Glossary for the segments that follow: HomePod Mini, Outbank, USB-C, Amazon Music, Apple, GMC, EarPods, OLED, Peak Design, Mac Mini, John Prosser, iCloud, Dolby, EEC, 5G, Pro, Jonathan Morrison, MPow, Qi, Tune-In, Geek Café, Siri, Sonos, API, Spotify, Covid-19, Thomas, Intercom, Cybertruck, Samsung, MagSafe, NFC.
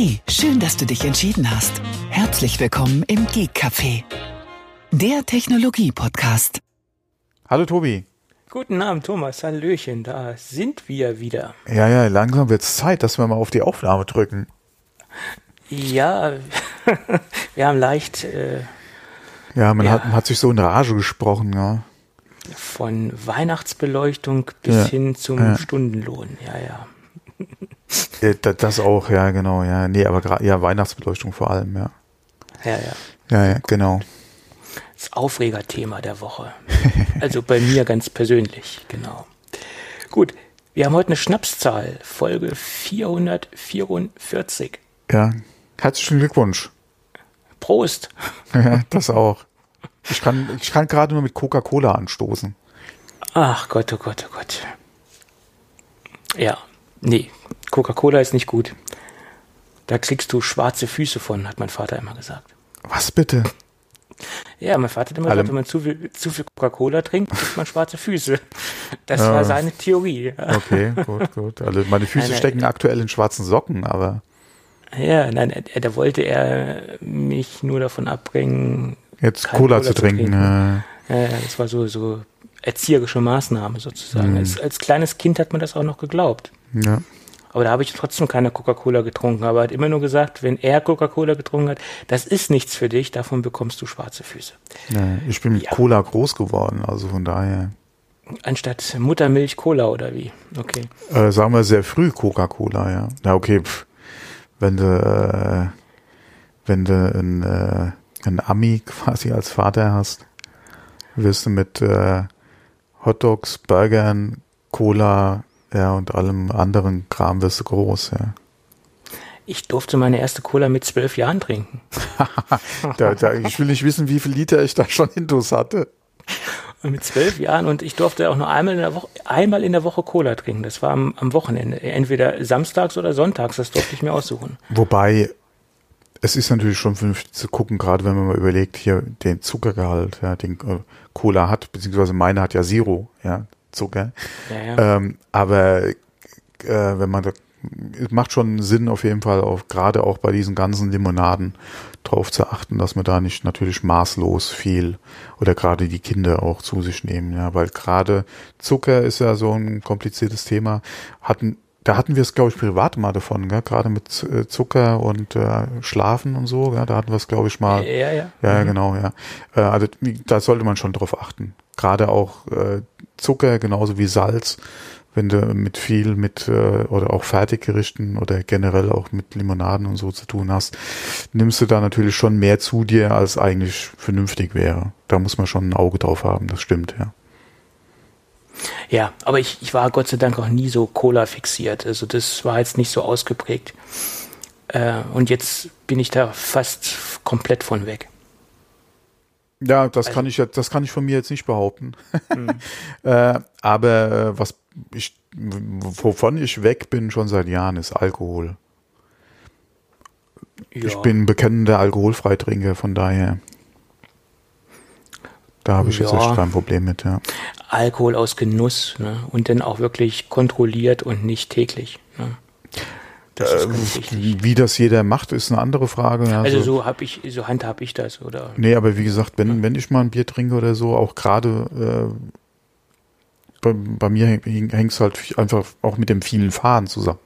Hey, schön, dass du dich entschieden hast. Herzlich willkommen im Geek Café, der Technologie-Podcast. Hallo Tobi. Guten Abend Thomas, hallöchen, da sind wir wieder. Ja, langsam wird es Zeit, dass wir mal auf die Aufnahme drücken. Ja, wir haben leicht... Man hat sich so in Rage gesprochen, ja. Von Weihnachtsbeleuchtung bis hin zum Stundenlohn, ja. Das auch, ja, genau, ja. Nee, aber gerade Weihnachtsbeleuchtung vor allem, ja. Ja, genau. Das Aufregerthema der Woche. Also bei mir ganz persönlich, genau. Gut, wir haben heute eine Schnapszahl, Folge 444. Ja, herzlichen Glückwunsch. Prost. Ja, das auch. Ich kann gerade nur mit Coca-Cola anstoßen. Ach Gott, oh Gott, oh Gott. Ja, nee, Coca-Cola ist nicht gut. Da kriegst du schwarze Füße von, hat mein Vater immer gesagt. Was bitte? Ja, mein Vater hat immer gesagt, wenn man zu viel Coca-Cola trinkt, kriegt man schwarze Füße. Das war seine Theorie. Okay, gut. Also meine Füße stecken aktuell in schwarzen Socken, aber... Ja, nein, da wollte er mich nur davon abbringen, jetzt Cola zu trinken. Das war so erzieherische Maßnahme sozusagen. Als kleines Kind hat man das auch noch geglaubt. Ja. Aber da habe ich trotzdem keine Coca-Cola getrunken. Aber er hat immer nur gesagt, wenn er Coca-Cola getrunken hat, das ist nichts für dich, davon bekommst du schwarze Füße. Ja, ich bin mit Cola groß geworden, also von daher. Anstatt Muttermilch Cola oder wie? Okay. Sagen wir sehr früh Coca-Cola, ja. Na okay, wenn du einen Ami quasi als Vater hast, wirst du mit Hotdogs, Burgern, Cola und allem anderen Kram wirst du groß, ja. Ich durfte meine erste Cola mit 12 Jahren trinken. Ich will nicht wissen, wie viel Liter ich da schon Intus hatte. Mit 12 Jahren, und ich durfte auch nur einmal in der Woche Cola trinken. Das war am Wochenende. Entweder samstags oder sonntags, das durfte ich mir aussuchen. Wobei, es ist natürlich schon vernünftig zu gucken, gerade wenn man mal überlegt, hier den Zuckergehalt, ja, den Cola hat, beziehungsweise meine hat ja Zero, ja, Zucker. Ja. Wenn man da, es macht schon Sinn auf jeden Fall, gerade auch bei diesen ganzen Limonaden drauf zu achten, dass man da nicht natürlich maßlos viel oder gerade die Kinder auch zu sich nehmen, ja, weil gerade Zucker ist ja so ein kompliziertes Thema. Da hatten wir es, glaube ich, privat mal davon, gell? Gerade mit Zucker und Schlafen und so, gell? Da hatten wir es, glaube ich, mal. Ja. Ja, genau, ja. Also da sollte man schon drauf achten. Gerade auch Zucker genauso wie Salz. Wenn du mit oder auch Fertiggerichten oder generell auch mit Limonaden und so zu tun hast, nimmst du da natürlich schon mehr zu dir, als eigentlich vernünftig wäre. Da muss man schon ein Auge drauf haben, das stimmt, ja. Ja, aber ich war Gott sei Dank auch nie so Cola fixiert. Also das war jetzt nicht so ausgeprägt. Und jetzt bin ich da fast komplett von weg. Ja, das kann ich von mir jetzt nicht behaupten. Aber wovon ich weg bin schon seit Jahren, ist Alkohol. Ja. Ich bin bekennender Alkoholfreitrinker, von daher da habe ich jetzt echt kein Problem mit. Ja. Alkohol aus Genuss, ne? Und dann auch wirklich kontrolliert und nicht täglich. Ne? Das ist ganz wichtig. Wie das jeder macht, ist eine andere Frage. Ja, also so handhab ich das, oder? Nee, aber wie gesagt, wenn ich mal ein Bier trinke oder so, auch gerade bei mir hängt es halt einfach auch mit dem vielen Fahren zusammen.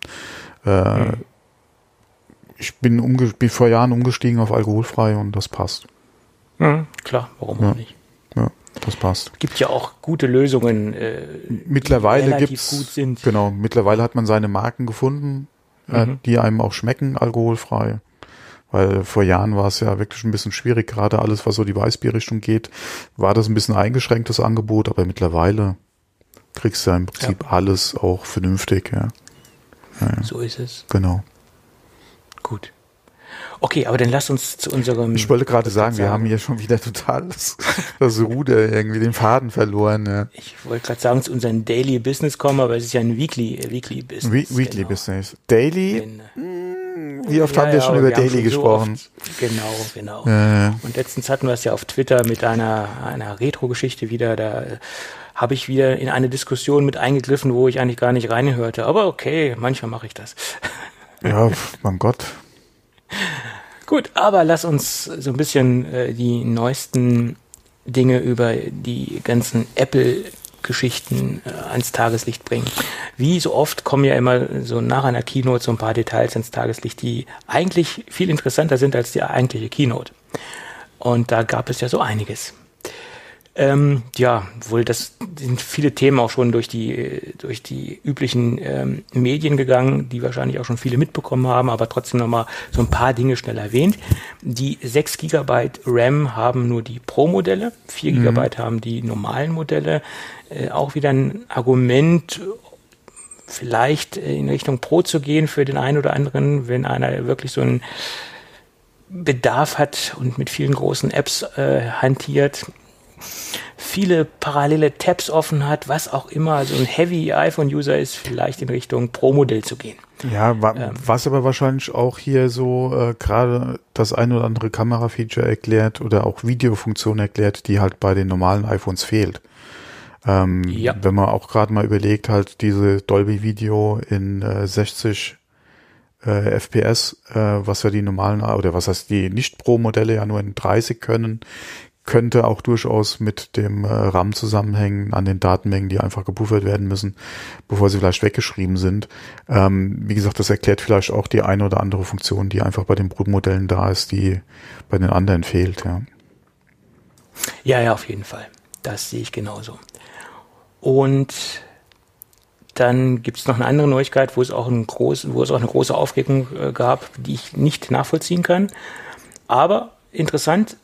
Ich bin vor Jahren umgestiegen auf alkoholfrei und das passt. Mhm, klar, warum auch nicht? Ja, das passt. Gibt ja auch gute Lösungen, mittlerweile die relativ gut sind. Genau, mittlerweile hat man seine Marken gefunden, die einem auch schmecken, alkoholfrei. Weil vor Jahren war es ja wirklich ein bisschen schwierig, gerade alles, was so die Weißbierrichtung geht, war das ein bisschen eingeschränktes Angebot, aber mittlerweile kriegst du ja im Prinzip alles auch vernünftig. Ja. So ist es. Genau. Gut. Okay, aber dann lass uns zu unserem... Ich wollte gerade sagen, wir haben hier schon wieder total das Ruder, irgendwie den Faden verloren. Ja. Ich wollte gerade sagen, zu unserem Daily Business kommen, aber es ist ja ein Weekly Business. Weekly Business. Daily? Wie oft haben wir schon über Daily gesprochen? Genau. Und letztens hatten wir es ja auf Twitter mit einer Retro-Geschichte wieder, da habe ich wieder in eine Diskussion mit eingegriffen, wo ich eigentlich gar nicht reinhörte. Aber okay, manchmal mache ich das. Ja, mein Gott. Gut, aber lass uns so ein bisschen die neuesten Dinge über die ganzen Apple-Geschichten ans Tageslicht bringen. Wie so oft kommen ja immer so nach einer Keynote so ein paar Details ans Tageslicht, die eigentlich viel interessanter sind als die eigentliche Keynote. Und da gab es ja so einiges. Das sind viele Themen auch schon durch die üblichen Medien gegangen, die wahrscheinlich auch schon viele mitbekommen haben, aber trotzdem nochmal so ein paar Dinge schnell erwähnt. Die 6 GB RAM haben nur die Pro-Modelle, 4 GB haben die normalen Modelle. Auch wieder ein Argument, vielleicht in Richtung Pro zu gehen für den einen oder anderen, wenn einer wirklich so einen Bedarf hat und mit vielen großen Apps hantiert, viele parallele Tabs offen hat, was auch immer, also ein Heavy iPhone-User ist, vielleicht in Richtung Pro-Modell zu gehen. Ja, was aber wahrscheinlich auch hier so gerade das ein oder andere Kamera-Feature erklärt oder auch Videofunktion erklärt, die halt bei den normalen iPhones fehlt. Wenn man auch gerade mal überlegt, halt diese Dolby-Video in 60 FPS, was ja die normalen, oder was heißt die Nicht-Pro-Modelle ja nur in 30 können, könnte auch durchaus mit dem RAM zusammenhängen an den Datenmengen, die einfach gebuffert werden müssen, bevor sie vielleicht weggeschrieben sind. Wie gesagt, das erklärt vielleicht auch die eine oder andere Funktion, die einfach bei den Pro-Modellen da ist, die bei den anderen fehlt. Ja, auf jeden Fall. Das sehe ich genauso. Und dann gibt es noch eine andere Neuigkeit, wo es auch eine große Aufregung gab, die ich nicht nachvollziehen kann. Aber interessant,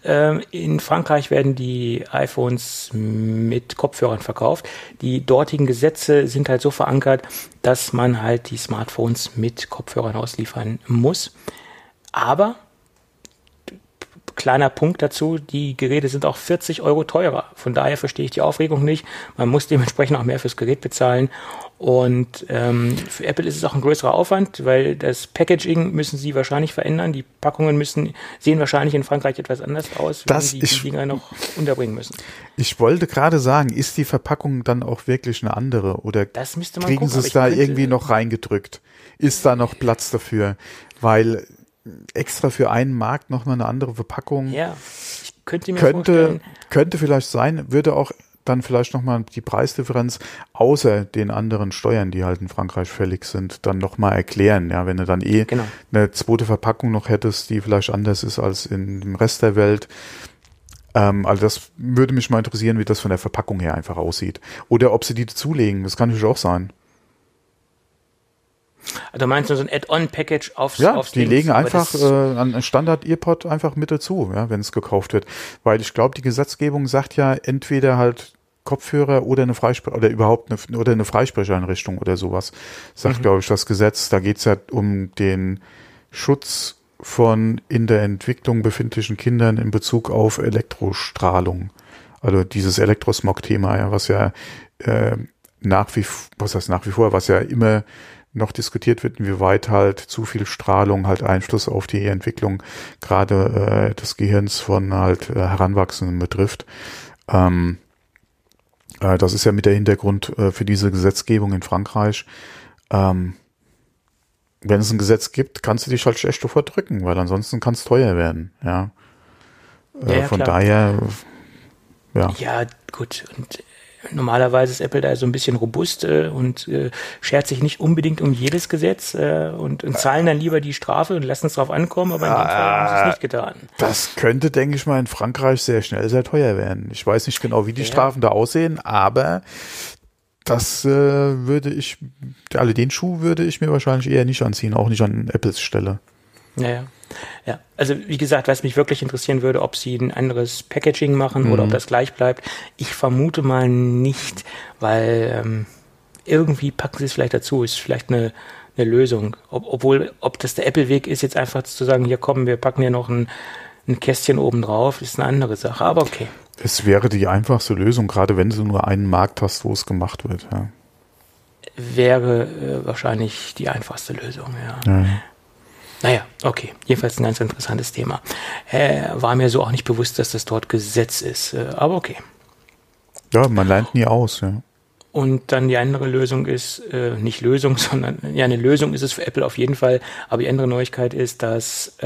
in Frankreich werden die iPhones mit Kopfhörern verkauft. Die dortigen Gesetze sind halt so verankert, dass man halt die Smartphones mit Kopfhörern ausliefern muss. Aber, kleiner Punkt dazu, die Geräte sind auch 40 Euro teurer. Von daher verstehe ich die Aufregung nicht. Man muss dementsprechend auch mehr fürs Gerät bezahlen. Und für Apple ist es auch ein größerer Aufwand, weil das Packaging müssen sie wahrscheinlich verändern. Die Packungen sehen wahrscheinlich in Frankreich etwas anders aus, wenn sie die Dinger noch unterbringen müssen. Ich wollte gerade sagen, ist die Verpackung dann auch wirklich eine andere? Oder das müsste man kriegen gucken, sie es da irgendwie noch reingedrückt? Ist da noch Platz dafür? Weil extra für einen Markt nochmal eine andere Verpackung ich könnte mir vorstellen. Könnte vielleicht sein, würde auch dann vielleicht nochmal die Preisdifferenz außer den anderen Steuern, die halt in Frankreich fällig sind, dann nochmal erklären. Ja, wenn du dann eine zweite Verpackung noch hättest, die vielleicht anders ist als im Rest der Welt. Also das würde mich mal interessieren, wie das von der Verpackung her einfach aussieht. Oder ob sie die dazulegen, das kann natürlich auch sein. Also meinst du so ein Add-on-Package aufs Ding? Ja, die legen einfach einen Standard-Earpod einfach mit dazu, ja, wenn es gekauft wird. Weil ich glaube, die Gesetzgebung sagt ja entweder halt Kopfhörer oder eine Freisprecheinrichtung oder sowas. Sagt, glaube ich, das Gesetz. Da geht es ja um den Schutz von in der Entwicklung befindlichen Kindern in Bezug auf Elektrostrahlung. Also dieses Elektrosmog-Thema, ja, was ja was ja immer noch diskutiert wird, inwieweit halt zu viel Strahlung halt Einfluss auf die Entwicklung gerade des Gehirns von halt Heranwachsenden betrifft. Das ist ja mit der Hintergrund für diese Gesetzgebung in Frankreich. Wenn es ein Gesetz gibt, kannst du dich halt echt sofort drücken, weil ansonsten kann es teuer werden. Ja. Von daher, ja. Ja, gut. Und normalerweise ist Apple da so ein bisschen robust und schert sich nicht unbedingt um jedes Gesetz und zahlen dann lieber die Strafe und lassen es drauf ankommen, aber in dem Fall haben sie es nicht getan. Das könnte, denke ich mal, in Frankreich sehr schnell sehr teuer werden. Ich weiß nicht genau, wie die Strafen da aussehen, aber das den Schuh würde ich mir wahrscheinlich eher nicht anziehen, auch nicht an Apples Stelle. Ja. Also wie gesagt, was mich wirklich interessieren würde, ob sie ein anderes Packaging machen oder ob das gleich bleibt. Ich vermute mal nicht, weil irgendwie packen sie es vielleicht dazu, ist vielleicht eine Lösung. Ob das der Apple-Weg ist, jetzt einfach zu sagen, hier komm, wir packen hier noch ein Kästchen oben drauf, ist eine andere Sache, aber okay. Es wäre die einfachste Lösung, gerade wenn du nur einen Markt hast, wo es gemacht wird. Ja. Wäre wahrscheinlich die einfachste Lösung, ja. Naja, okay. Jedenfalls ein ganz interessantes Thema. War mir so auch nicht bewusst, dass das dort Gesetz ist. Aber okay. Ja, man lernt nie aus, ja. Und dann die andere Lösung ist, nicht Lösung, sondern ja, eine Lösung ist es für Apple auf jeden Fall, aber die andere Neuigkeit ist, dass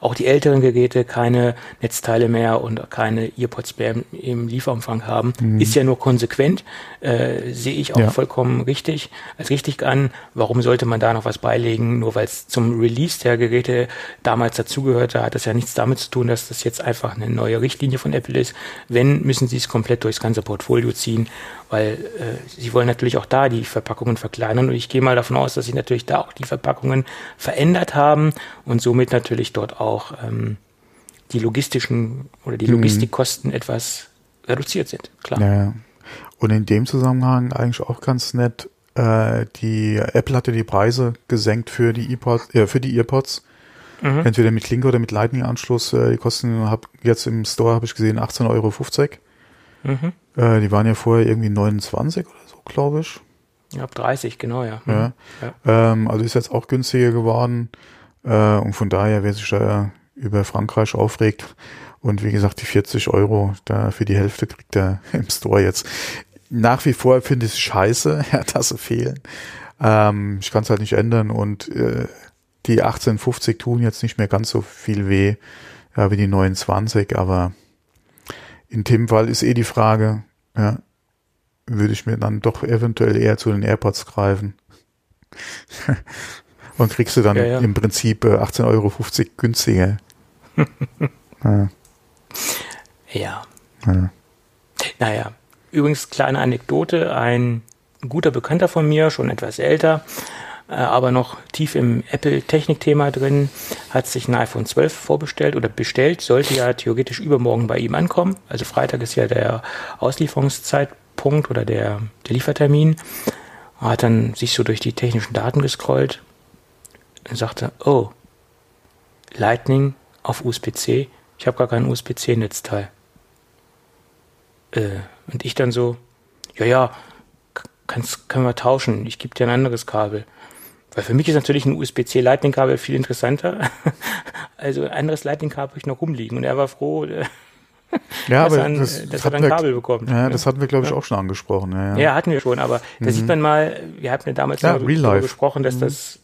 auch die älteren Geräte keine Netzteile mehr und keine EarPods mehr im Lieferumfang haben. Mhm. Ist ja nur konsequent, sehe ich auch vollkommen richtig, als richtig an. Warum sollte man da noch was beilegen? Nur weil es zum Release der Geräte damals dazugehörte, hat das ja nichts damit zu tun, dass das jetzt einfach eine neue Richtlinie von Apple ist. Wenn, müssen sie es komplett durchs ganze Portfolio ziehen, weil sie wollen natürlich auch da die Verpackungen verkleinern und ich gehe mal davon aus, dass sie natürlich da auch die Verpackungen verändert haben und somit natürlich dort auch die logistischen oder die Logistikkosten etwas reduziert sind, klar. Ja. Und in dem Zusammenhang eigentlich auch ganz nett, die Apple hatte die Preise gesenkt für die EarPods, entweder mit Klinke oder mit Lightning-Anschluss, die kosten jetzt im Store, habe ich gesehen, 18,50 Euro. Mhm. Die waren ja vorher irgendwie 29 oder so, glaube ich. Ab 30, genau, ja. Also ist jetzt auch günstiger geworden. Und von daher, wer sich da über Frankreich aufregt und wie gesagt, die 40 Euro da für die Hälfte kriegt er im Store jetzt. Nach wie vor finde ich es scheiße, dass sie fehlen. Ich kann es halt nicht ändern und die 18,50 tun jetzt nicht mehr ganz so viel weh wie die 29, aber in dem Fall ist eh die Frage, ja, würde ich mir dann doch eventuell eher zu den AirPods greifen. Und kriegst du dann im Prinzip 18,50 Euro günstiger. Naja, übrigens kleine Anekdote, ein guter Bekannter von mir, schon etwas älter, aber noch tief im Apple-Technik-Thema drin, hat sich ein iPhone 12 vorbestellt oder bestellt, sollte ja theoretisch übermorgen bei ihm ankommen. Also Freitag ist ja der Auslieferungszeitpunkt oder der Liefertermin. Er hat dann sich so durch die technischen Daten gescrollt und sagte, oh, Lightning auf USB-C, ich habe gar kein USB-C-Netzteil. Und ich dann so, können wir tauschen, ich gebe dir ein anderes Kabel. Weil für mich ist natürlich ein USB-C Lightning-Kabel viel interessanter. Also ein anderes Lightning-Kabel habe ich noch rumliegen. Und er war froh, dass er ein Kabel bekommt. Ja, das hatten wir, glaube ich, auch schon angesprochen. Ja, hatten wir schon. Aber da sieht man mal, wir hatten ja damals darüber gesprochen, dass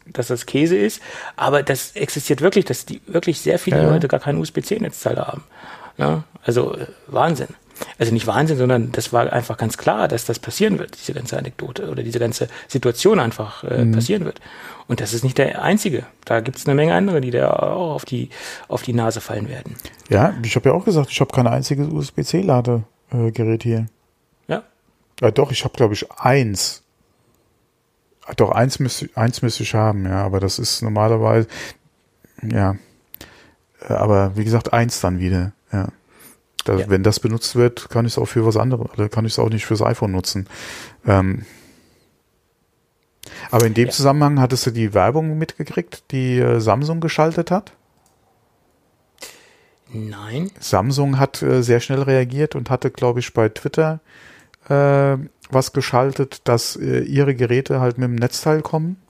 das Käse ist. Aber das existiert wirklich, dass die wirklich sehr viele Leute gar kein USB-C-Netzteil haben. Ja, also Wahnsinn. Also nicht Wahnsinn, sondern das war einfach ganz klar, dass das passieren wird, diese ganze Anekdote oder diese ganze Situation einfach passieren wird. Und das ist nicht der einzige. Da gibt es eine Menge andere, die da auch auf die Nase fallen werden. Ja, ich habe ja auch gesagt, ich habe kein einziges USB-C-Ladegerät hier. Ja. Ja doch, ich habe, glaube ich, eins. Doch, eins müsste ich haben, ja, aber das ist normalerweise, ja. Aber wie gesagt, eins dann wieder, ja. Wenn das benutzt wird, kann ich es auch für was anderes, oder kann ich es auch nicht fürs iPhone nutzen. Aber in dem Zusammenhang hattest du die Werbung mitgekriegt, die Samsung geschaltet hat? Nein. Samsung hat sehr schnell reagiert und hatte, glaube ich, bei Twitter was geschaltet, dass ihre Geräte halt mit dem Netzteil kommen.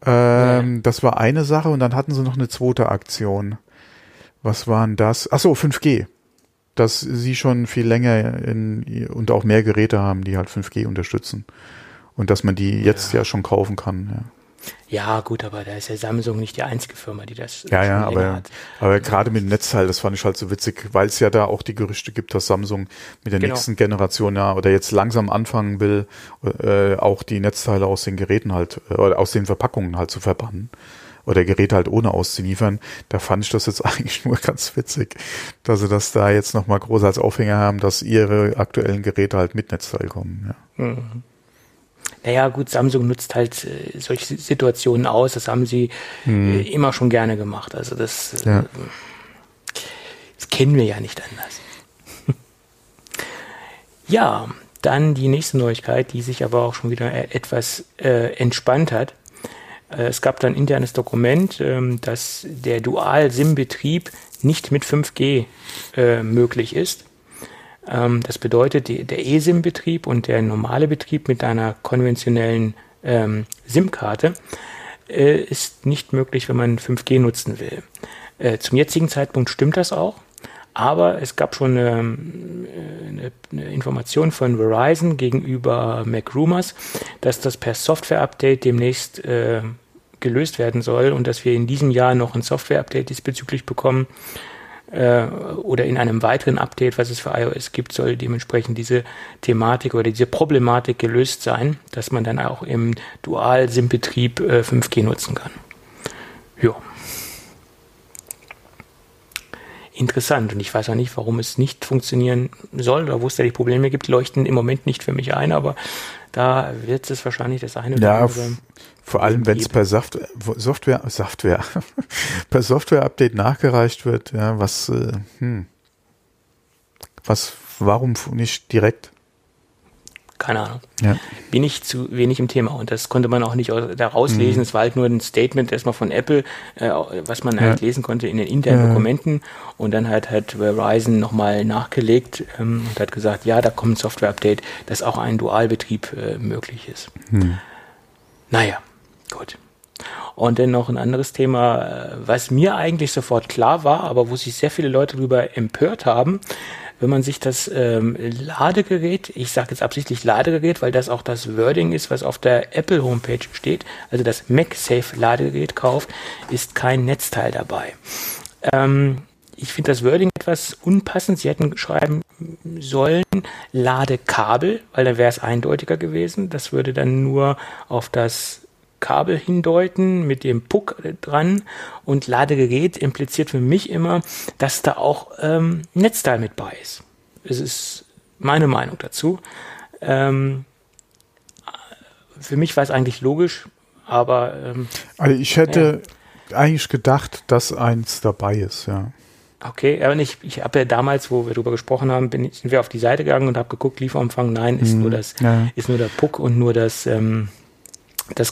Das war eine Sache und dann hatten sie noch eine zweite Aktion. Was waren das? Achso, 5G. Dass sie schon viel länger und auch mehr Geräte haben, die halt 5G unterstützen. Und dass man die jetzt ja schon kaufen kann. Ja, gut, aber da ist ja Samsung nicht die einzige Firma, die das hat. Aber gerade mit dem Netzteil, das fand ich halt so witzig, weil es ja da auch die Gerüchte gibt, dass Samsung mit der nächsten Generation oder jetzt langsam anfangen will, auch die Netzteile aus den Geräten halt, oder aus den Verpackungen halt zu verbannen. Oder Geräte halt ohne auszuliefern, da fand ich das jetzt eigentlich nur ganz witzig, dass sie das da jetzt nochmal groß als Aufhänger haben, dass ihre aktuellen Geräte halt mit Netzteil kommen. Ja. Mhm. Naja gut, Samsung nutzt halt solche Situationen aus, das haben sie immer schon gerne gemacht. Also das kennen wir ja nicht anders. Ja, dann die nächste Neuigkeit, die sich aber auch schon wieder etwas entspannt hat. Es gab dann ein internes Dokument, dass der Dual-SIM-Betrieb nicht mit 5G möglich ist. Das bedeutet, der eSIM-Betrieb und der normale Betrieb mit einer konventionellen SIM-Karte ist nicht möglich, wenn man 5G nutzen will. Zum jetzigen Zeitpunkt stimmt das auch, Aber es gab schon eine Information von Verizon gegenüber MacRumors, dass das per Software-Update demnächst gelöst werden soll und dass wir in diesem Jahr noch ein Software-Update diesbezüglich bekommen oder in einem weiteren Update, was es für iOS gibt, soll dementsprechend diese Thematik oder diese Problematik gelöst sein, dass man dann auch im Dual-SIM-Betrieb 5G nutzen kann. Ja. Interessant, und ich weiß auch nicht, warum es nicht funktionieren soll oder wo es da die Probleme gibt, leuchten im Moment nicht für mich ein, aber da wird es wahrscheinlich das eine oder andere. Ja, vor allem, wenn es per per Software-Update nachgereicht wird, ja, warum nicht direkt? Keine Ahnung. Ja. Bin ich zu wenig im Thema und das konnte man auch nicht da rauslesen. Es war halt nur ein Statement erstmal von Apple, was man halt lesen konnte in den internen Dokumenten, und dann hat Verizon nochmal nachgelegt und hat gesagt, ja, da kommt ein Software-Update, dass auch ein Dualbetrieb möglich ist. Naja, gut. Und dann noch ein anderes Thema, was mir eigentlich sofort klar war, aber wo sich sehr viele Leute darüber empört haben. Wenn man sich das Ladegerät, ich sage jetzt absichtlich Ladegerät, weil das auch das Wording ist, was auf der Apple-Homepage steht, also das MagSafe-Ladegerät kauft, ist kein Netzteil dabei. Ich finde das Wording etwas unpassend. Sie hätten schreiben sollen Ladekabel, weil dann wäre es eindeutiger gewesen. Das würde dann nur auf das Kabel hindeuten mit dem Puck dran, und Ladegerät impliziert für mich immer, dass da auch Netzteil mit bei ist. Es ist meine Meinung dazu. Für mich war es eigentlich logisch, aber also ich hätte eigentlich gedacht, dass eins dabei ist, ja. Okay, aber ich habe ja damals, wo wir drüber gesprochen haben, sind wir auf die Seite gegangen und habe geguckt, Lieferumfang, nein, ist nur das, ist nur der Puck und nur das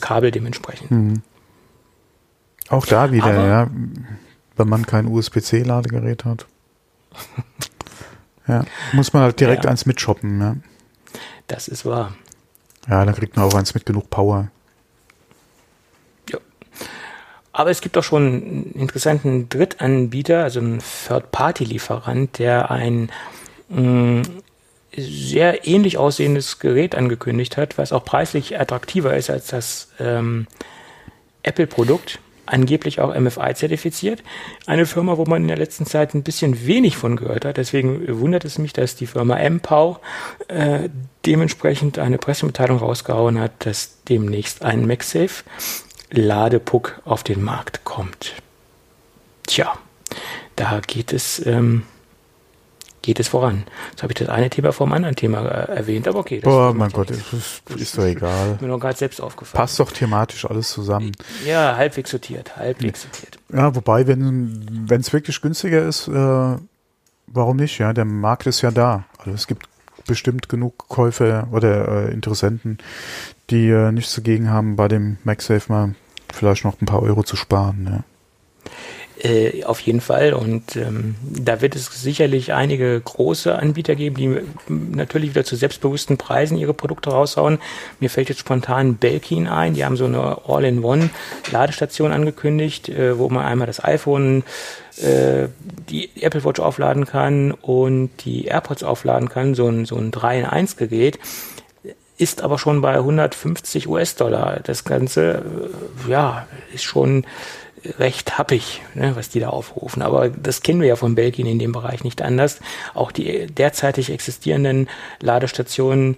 Kabel dementsprechend. Auch da wieder, aber, ja, wenn man kein USB-C-Ladegerät hat. Ja, muss man halt direkt eins mitshoppen. Ja. Das ist wahr. Ja, dann kriegt man auch eins mit genug Power. Ja. Aber es gibt auch schon einen interessanten Drittanbieter, also einen Third-Party-Lieferant, der ein sehr ähnlich aussehendes Gerät angekündigt hat, was auch preislich attraktiver ist als das Apple-Produkt, angeblich auch MFI-zertifiziert. Eine Firma, wo man in der letzten Zeit ein bisschen wenig von gehört hat, deswegen wundert es mich, dass die Firma MPow dementsprechend eine Pressemitteilung rausgehauen hat, dass demnächst ein MagSafe-Ladepuck auf den Markt kommt. Tja, da geht es voran. Jetzt habe ich das eine Thema vor dem anderen Thema erwähnt, aber okay. Oh mein Gott, ist doch egal. Ist mir noch gerade selbst aufgefallen. Passt doch thematisch alles zusammen. Ja, halbwegs sortiert. Ja, wobei, wenn es wirklich günstiger ist, warum nicht? Ja, der Markt ist ja da. Also es gibt bestimmt genug Käufer oder Interessenten, die nichts dagegen haben, bei dem MagSafe mal vielleicht noch ein paar Euro zu sparen, ja. Auf jeden Fall, und da wird es sicherlich einige große Anbieter geben, die natürlich wieder zu selbstbewussten Preisen ihre Produkte raushauen. Mir fällt jetzt spontan Belkin ein, die haben so eine All-in-One-Ladestation angekündigt, wo man einmal das iPhone, die Apple Watch aufladen kann und die AirPods aufladen kann, so ein 3-in-1-Gerät. Ist aber schon bei $150. Das Ganze, ja, ist schon recht happig, ne, was die da aufrufen. Aber das kennen wir ja von Belkin in dem Bereich nicht anders. Auch die derzeitig existierenden Ladestationen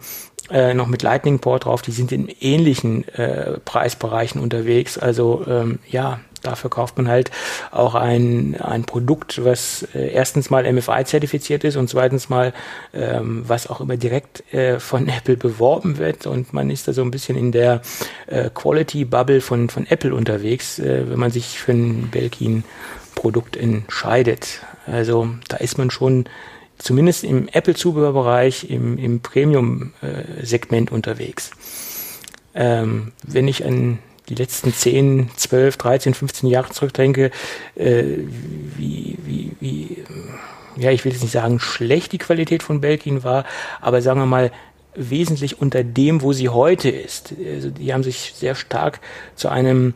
noch mit Lightning-Port drauf, die sind in ähnlichen Preisbereichen unterwegs. Also dafür kauft man halt auch ein Produkt, was erstens mal MFI-zertifiziert ist und zweitens mal, was auch immer direkt von Apple beworben wird, und man ist da so ein bisschen in der Quality-Bubble von Apple unterwegs, wenn man sich für ein Belkin-Produkt entscheidet. Also da ist man schon zumindest im Apple-Zubehörbereich im Premium-Segment unterwegs. Wenn ich die letzten 10, 12, 13, 15 Jahre zurückdenke, ich will jetzt nicht sagen, schlecht die Qualität von Belkin war, aber sagen wir mal, wesentlich unter dem, wo sie heute ist. Also die haben sich sehr stark zu einem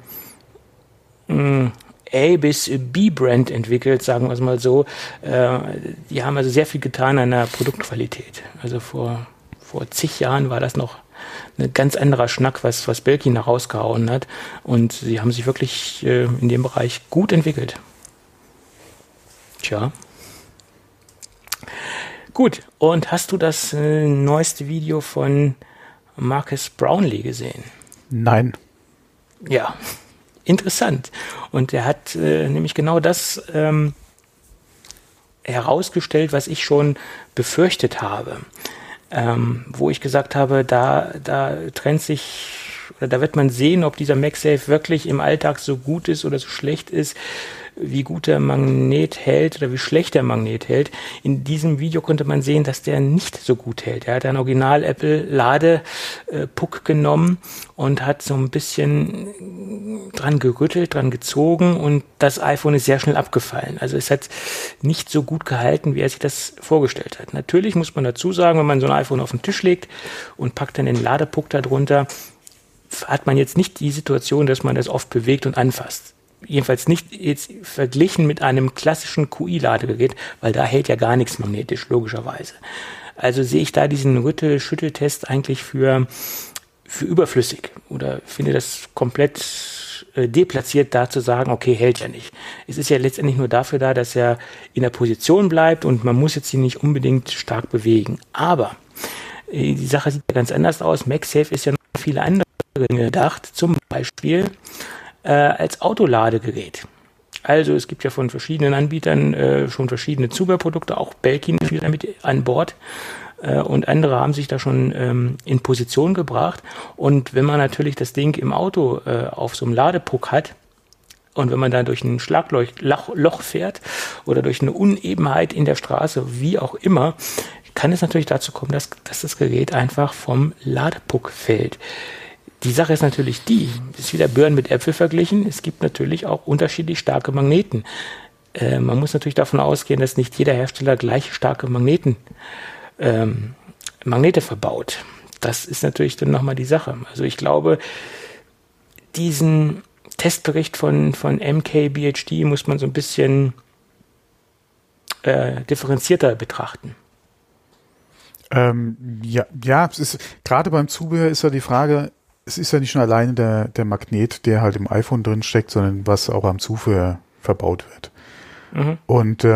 A- bis B-Brand entwickelt, sagen wir es mal so. Die haben also sehr viel getan an der Produktqualität. Also vor zig Jahren war das noch ein ganz anderer Schnack, was Belkin da rausgehauen hat. Und sie haben sich wirklich in dem Bereich gut entwickelt. Tja. Gut, und hast du das neueste Video von Marcus Brownlee gesehen? Nein. Ja, interessant. Und er hat nämlich genau das herausgestellt, was ich schon befürchtet habe. Wo ich gesagt habe, da trennt sich, oder da wird man sehen, ob dieser MagSafe wirklich im Alltag so gut ist oder so schlecht ist, wie gut der Magnet hält oder wie schlecht der Magnet hält. In diesem Video konnte man sehen, dass der nicht so gut hält. Er hat einen Original-Apple-Ladepuck genommen und hat so ein bisschen dran gerüttelt, dran gezogen und das iPhone ist sehr schnell abgefallen. Also es hat nicht so gut gehalten, wie er sich das vorgestellt hat. Natürlich muss man dazu sagen, wenn man so ein iPhone auf den Tisch legt und packt dann den Ladepuck darunter, hat man jetzt nicht die Situation, dass man das oft bewegt und anfasst. Jedenfalls nicht jetzt verglichen mit einem klassischen QI-Ladegerät, weil da hält ja gar nichts magnetisch, logischerweise. Also sehe ich da diesen Rüttel-Schüttel-Test eigentlich für überflüssig oder finde das komplett deplatziert, da zu sagen, okay, hält ja nicht. Es ist ja letztendlich nur dafür da, dass er in der Position bleibt und man muss jetzt ihn nicht unbedingt stark bewegen. Aber die Sache sieht ja ganz anders aus. MagSafe ist ja noch viele andere Dinge gedacht, zum Beispiel als Autoladegerät. Also es gibt ja von verschiedenen Anbietern schon verschiedene Zubehörprodukte, auch Belkin ist wieder mit an Bord und andere haben sich da schon in Position gebracht. Und wenn man natürlich das Ding im Auto auf so einem Ladepuck hat und wenn man da durch ein Schlagloch fährt oder durch eine Unebenheit in der Straße, wie auch immer, kann es natürlich dazu kommen, dass das Gerät einfach vom Ladepuck fällt. Die Sache ist natürlich die, ist wieder Birnen mit Äpfel verglichen, es gibt natürlich auch unterschiedlich starke Magneten. Man muss natürlich davon ausgehen, dass nicht jeder Hersteller gleich starke Magnete verbaut. Das ist natürlich dann nochmal die Sache. Also ich glaube, diesen Testbericht von MKBHD muss man so ein bisschen differenzierter betrachten. Ja, es ist gerade beim Zubehör ist ja die Frage, es ist ja nicht nur alleine der Magnet, der halt im iPhone drin steckt, sondern was auch am Zubehör verbaut wird. Mhm. Und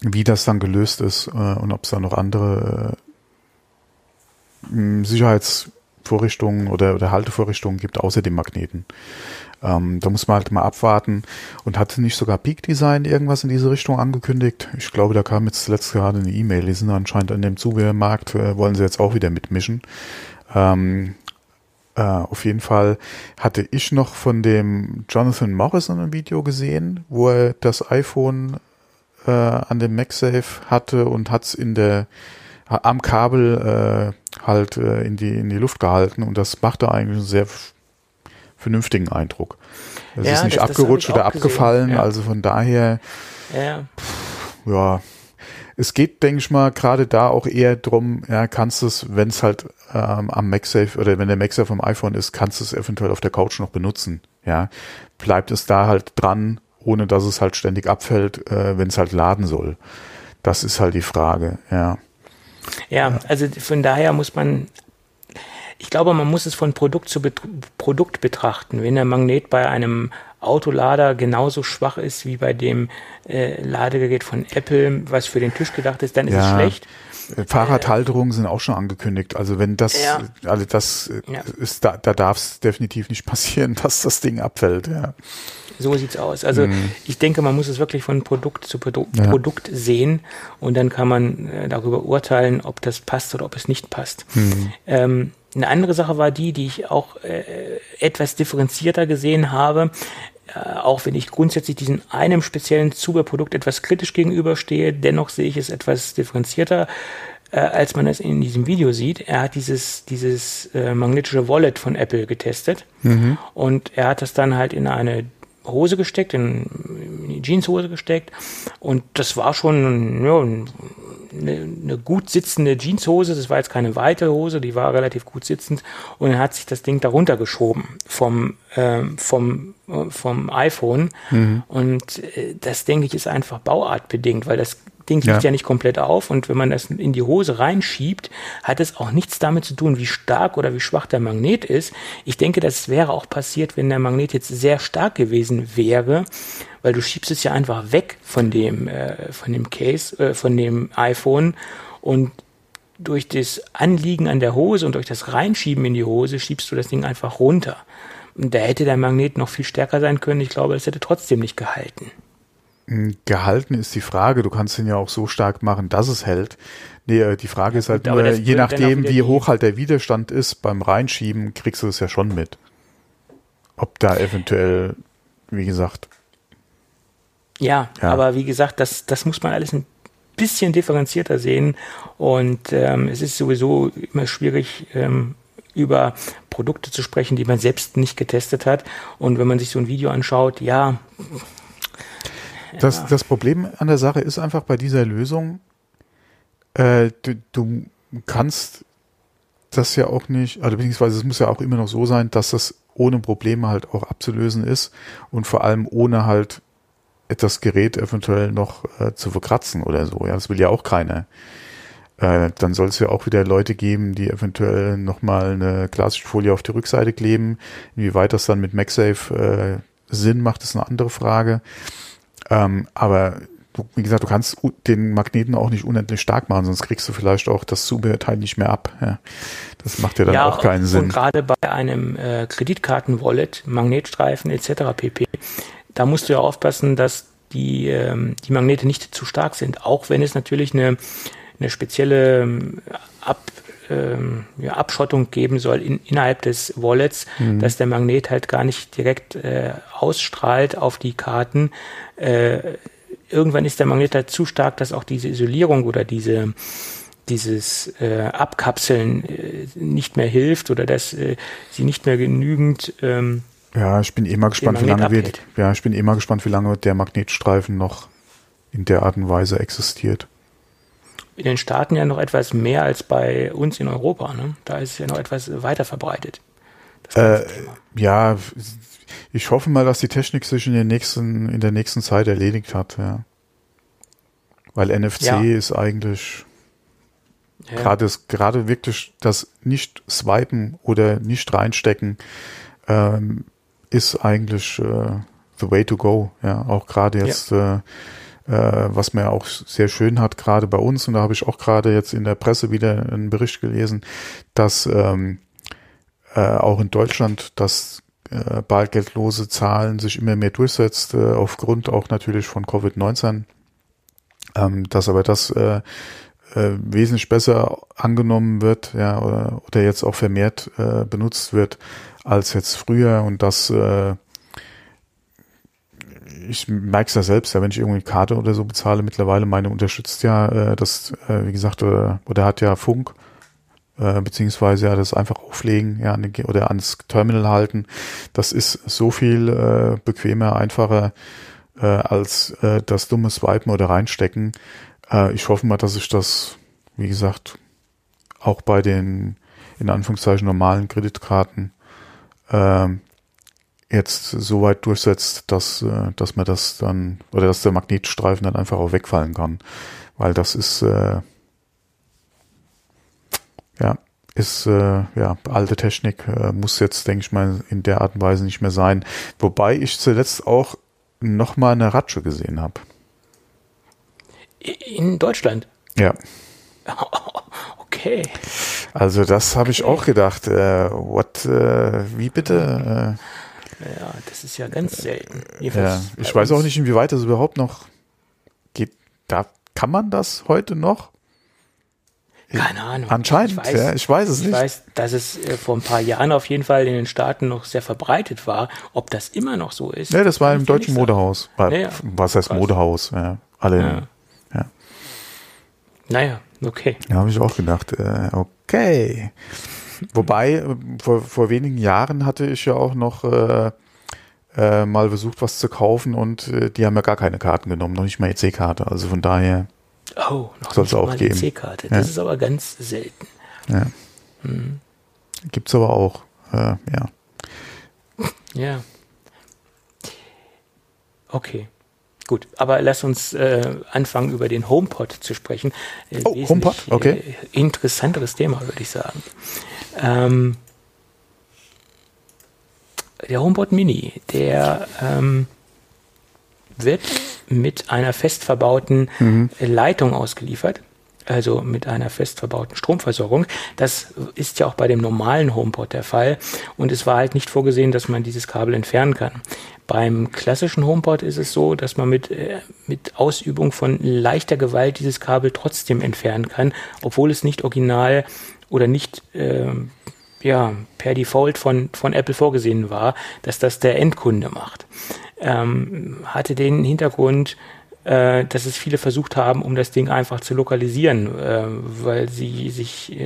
wie das dann gelöst ist und ob es da noch andere Sicherheitsvorrichtungen oder Haltevorrichtungen gibt, außer dem Magneten. Da muss man halt mal abwarten. Und hatte nicht sogar Peak Design irgendwas in diese Richtung angekündigt? Ich glaube, da kam jetzt zuletzt gerade eine E-Mail. Die sind anscheinend an dem Zubehörmarkt, wollen sie jetzt auch wieder mitmischen. Auf jeden Fall hatte ich noch von dem Jonathan Morrison ein Video gesehen, wo er das iPhone an dem MagSafe hatte und hat es am Kabel in die Luft gehalten und das machte eigentlich einen sehr vernünftigen Eindruck. Es ist nicht abgerutscht oder abgefallen, ja. Also von daher ja. Es geht, denke ich mal, gerade da auch eher drum, ja, kannst du es, wenn es halt am MagSafe oder wenn der MagSafe am iPhone ist, kannst du es eventuell auf der Couch noch benutzen, ja. Bleibt es da halt dran, ohne dass es halt ständig abfällt, wenn es halt laden soll. Das ist halt die Frage, ja. Ja, also von daher muss man, ich glaube, man muss es von Produkt zu Produkt betrachten. Wenn der Magnet bei einem Autolader genauso schwach ist wie bei dem Ladegerät von Apple, was für den Tisch gedacht ist, dann ist es schlecht. Fahrradhalterungen sind auch schon angekündigt. Also wenn das ist, da darf es definitiv nicht passieren, dass das Ding abfällt. Ja. So sieht's aus. Also ich denke, man muss es wirklich von Produkt zu Produkt sehen und dann kann man darüber urteilen, ob das passt oder ob es nicht passt. Eine andere Sache war die ich auch etwas differenzierter gesehen habe, auch wenn ich grundsätzlich diesem einem speziellen Zubehörprodukt etwas kritisch gegenüberstehe, dennoch sehe ich es etwas differenzierter, als man es in diesem Video sieht. Er hat dieses magnetische Wallet von Apple getestet und er hat das dann halt in eine Hose gesteckt, in die Jeanshose gesteckt und das war schon eine gut sitzende Jeanshose, das war jetzt keine weite Hose, die war relativ gut sitzend, und dann hat sich das Ding darunter geschoben vom iPhone. Mhm. Und das, denke ich, ist einfach bauartbedingt, weil das Ding liegt ja nicht komplett auf, und wenn man das in die Hose reinschiebt, hat es auch nichts damit zu tun, wie stark oder wie schwach der Magnet ist. Ich denke, das wäre auch passiert, wenn der Magnet jetzt sehr stark gewesen wäre, weil du schiebst es ja einfach weg von dem Case, von dem iPhone, und durch das Anliegen an der Hose und durch das Reinschieben in die Hose schiebst du das Ding einfach runter. Und da hätte der Magnet noch viel stärker sein können. Ich glaube, es hätte trotzdem nicht gehalten. Gehalten ist die Frage. Du kannst ihn ja auch so stark machen, dass es hält. Nee, die Frage ist halt nur, je nachdem, wie hoch halt der Widerstand ist beim Reinschieben, kriegst du es ja schon mit. Ob da eventuell, wie gesagt... Ja, aber wie gesagt, das muss man alles ein bisschen differenzierter sehen. Und es ist sowieso immer schwierig, über Produkte zu sprechen, die man selbst nicht getestet hat. Und wenn man sich so ein Video anschaut, Das Problem an der Sache ist einfach bei dieser Lösung, du kannst das ja auch nicht, also beziehungsweise es muss ja auch immer noch so sein, dass das ohne Probleme halt auch abzulösen ist und vor allem ohne halt das Gerät eventuell noch zu verkratzen oder so. Ja, das will ja auch keiner. Dann soll es ja auch wieder Leute geben, die eventuell nochmal eine Glasfolie auf die Rückseite kleben. Inwieweit das dann mit MagSafe Sinn macht, ist eine andere Frage. Aber wie gesagt, du kannst den Magneten auch nicht unendlich stark machen, sonst kriegst du vielleicht auch das Zubehörteil nicht mehr ab. Ja. Das macht ja dann auch keinen Sinn. Und gerade bei einem Kreditkarten-Wallet, Magnetstreifen etc. pp., da musst du ja aufpassen, dass die Magnete nicht zu stark sind, auch wenn es natürlich eine spezielle Abschottung geben soll innerhalb des Wallets, dass der Magnet halt gar nicht direkt ausstrahlt auf die Karten. Irgendwann ist der Magnet halt zu stark, dass auch diese Isolierung oder dieses Abkapseln nicht mehr hilft oder dass sie nicht mehr genügend ich bin immer gespannt, wie lange der Magnetstreifen noch in der Art und Weise existiert. In den Staaten ja noch etwas mehr als bei uns in Europa, ne? Da ist es ja noch etwas weiter verbreitet. Ich hoffe mal, dass die Technik sich in der nächsten Zeit erledigt hat, ja. Weil NFC ist eigentlich gerade wirklich das Nicht-Swipen oder Nicht-Reinstecken ist eigentlich the way to go, ja. Auch gerade jetzt... Ja. Was man ja auch sehr schön hat, gerade bei uns, und da habe ich auch gerade jetzt in der Presse wieder einen Bericht gelesen, dass auch in Deutschland das bargeldlose Zahlen sich immer mehr durchsetzt, aufgrund auch natürlich von Covid-19, dass aber das wesentlich besser angenommen wird, ja, oder jetzt auch vermehrt benutzt wird als jetzt früher, und dass ich merke es ja selbst, ja, wenn ich irgendwie eine Karte oder so bezahle, mittlerweile meine unterstützt ja wie gesagt, oder hat ja Funk, beziehungsweise ja das einfach auflegen, ja, oder ans Terminal halten. Das ist so viel bequemer, einfacher als das dumme Swipen oder Reinstecken. Ich hoffe mal, dass ich das, wie gesagt, auch bei den in Anführungszeichen normalen Kreditkarten jetzt so weit durchsetzt, dass man das dann, oder dass der Magnetstreifen dann einfach auch wegfallen kann, weil das ist alte Technik, muss jetzt, denke ich mal, in der Art und Weise nicht mehr sein, wobei ich zuletzt auch noch mal eine Ratsche gesehen habe. In Deutschland? Ja. Okay. Also das habe ich auch gedacht, wie bitte? Ja, das ist ja ganz selten. Ja, ich weiß auch nicht, inwieweit das überhaupt noch geht. Da kann man das heute noch? Keine Ahnung. Anscheinend, ich weiß es nicht. Ich weiß, dass es vor ein paar Jahren auf jeden Fall in den Staaten noch sehr verbreitet war. Ob das immer noch so ist? Nee, das war im deutschen Modehaus. Naja, was heißt Modehaus? Ja, alle. Ja. Naja, okay. Da habe ich auch gedacht, okay. Wobei, vor wenigen Jahren hatte ich ja auch noch mal versucht, was zu kaufen, und die haben ja gar keine Karten genommen, noch nicht mal EC-Karte. Also von daher. Oh, noch nicht auch mal geben. Die C-Karte. Das ist aber ganz selten. Ja. Mhm. Gibt's aber auch. Ja. Okay. Gut, aber lass uns anfangen, über den HomePod zu sprechen. HomePod, okay. Interessanteres Thema, würde ich sagen. Der HomePod Mini, der wird mit einer fest verbauten Leitung ausgeliefert, also mit einer fest verbauten Stromversorgung. Das ist ja auch bei dem normalen HomePod der Fall und es war halt nicht vorgesehen, dass man dieses Kabel entfernen kann. Beim klassischen HomePod ist es so, dass man mit Ausübung von leichter Gewalt dieses Kabel trotzdem entfernen kann, obwohl es nicht original oder nicht per Default von Apple vorgesehen war, dass das der Endkunde macht. Hatte den Hintergrund, dass es viele versucht haben, um das Ding einfach zu lokalisieren, weil sie sich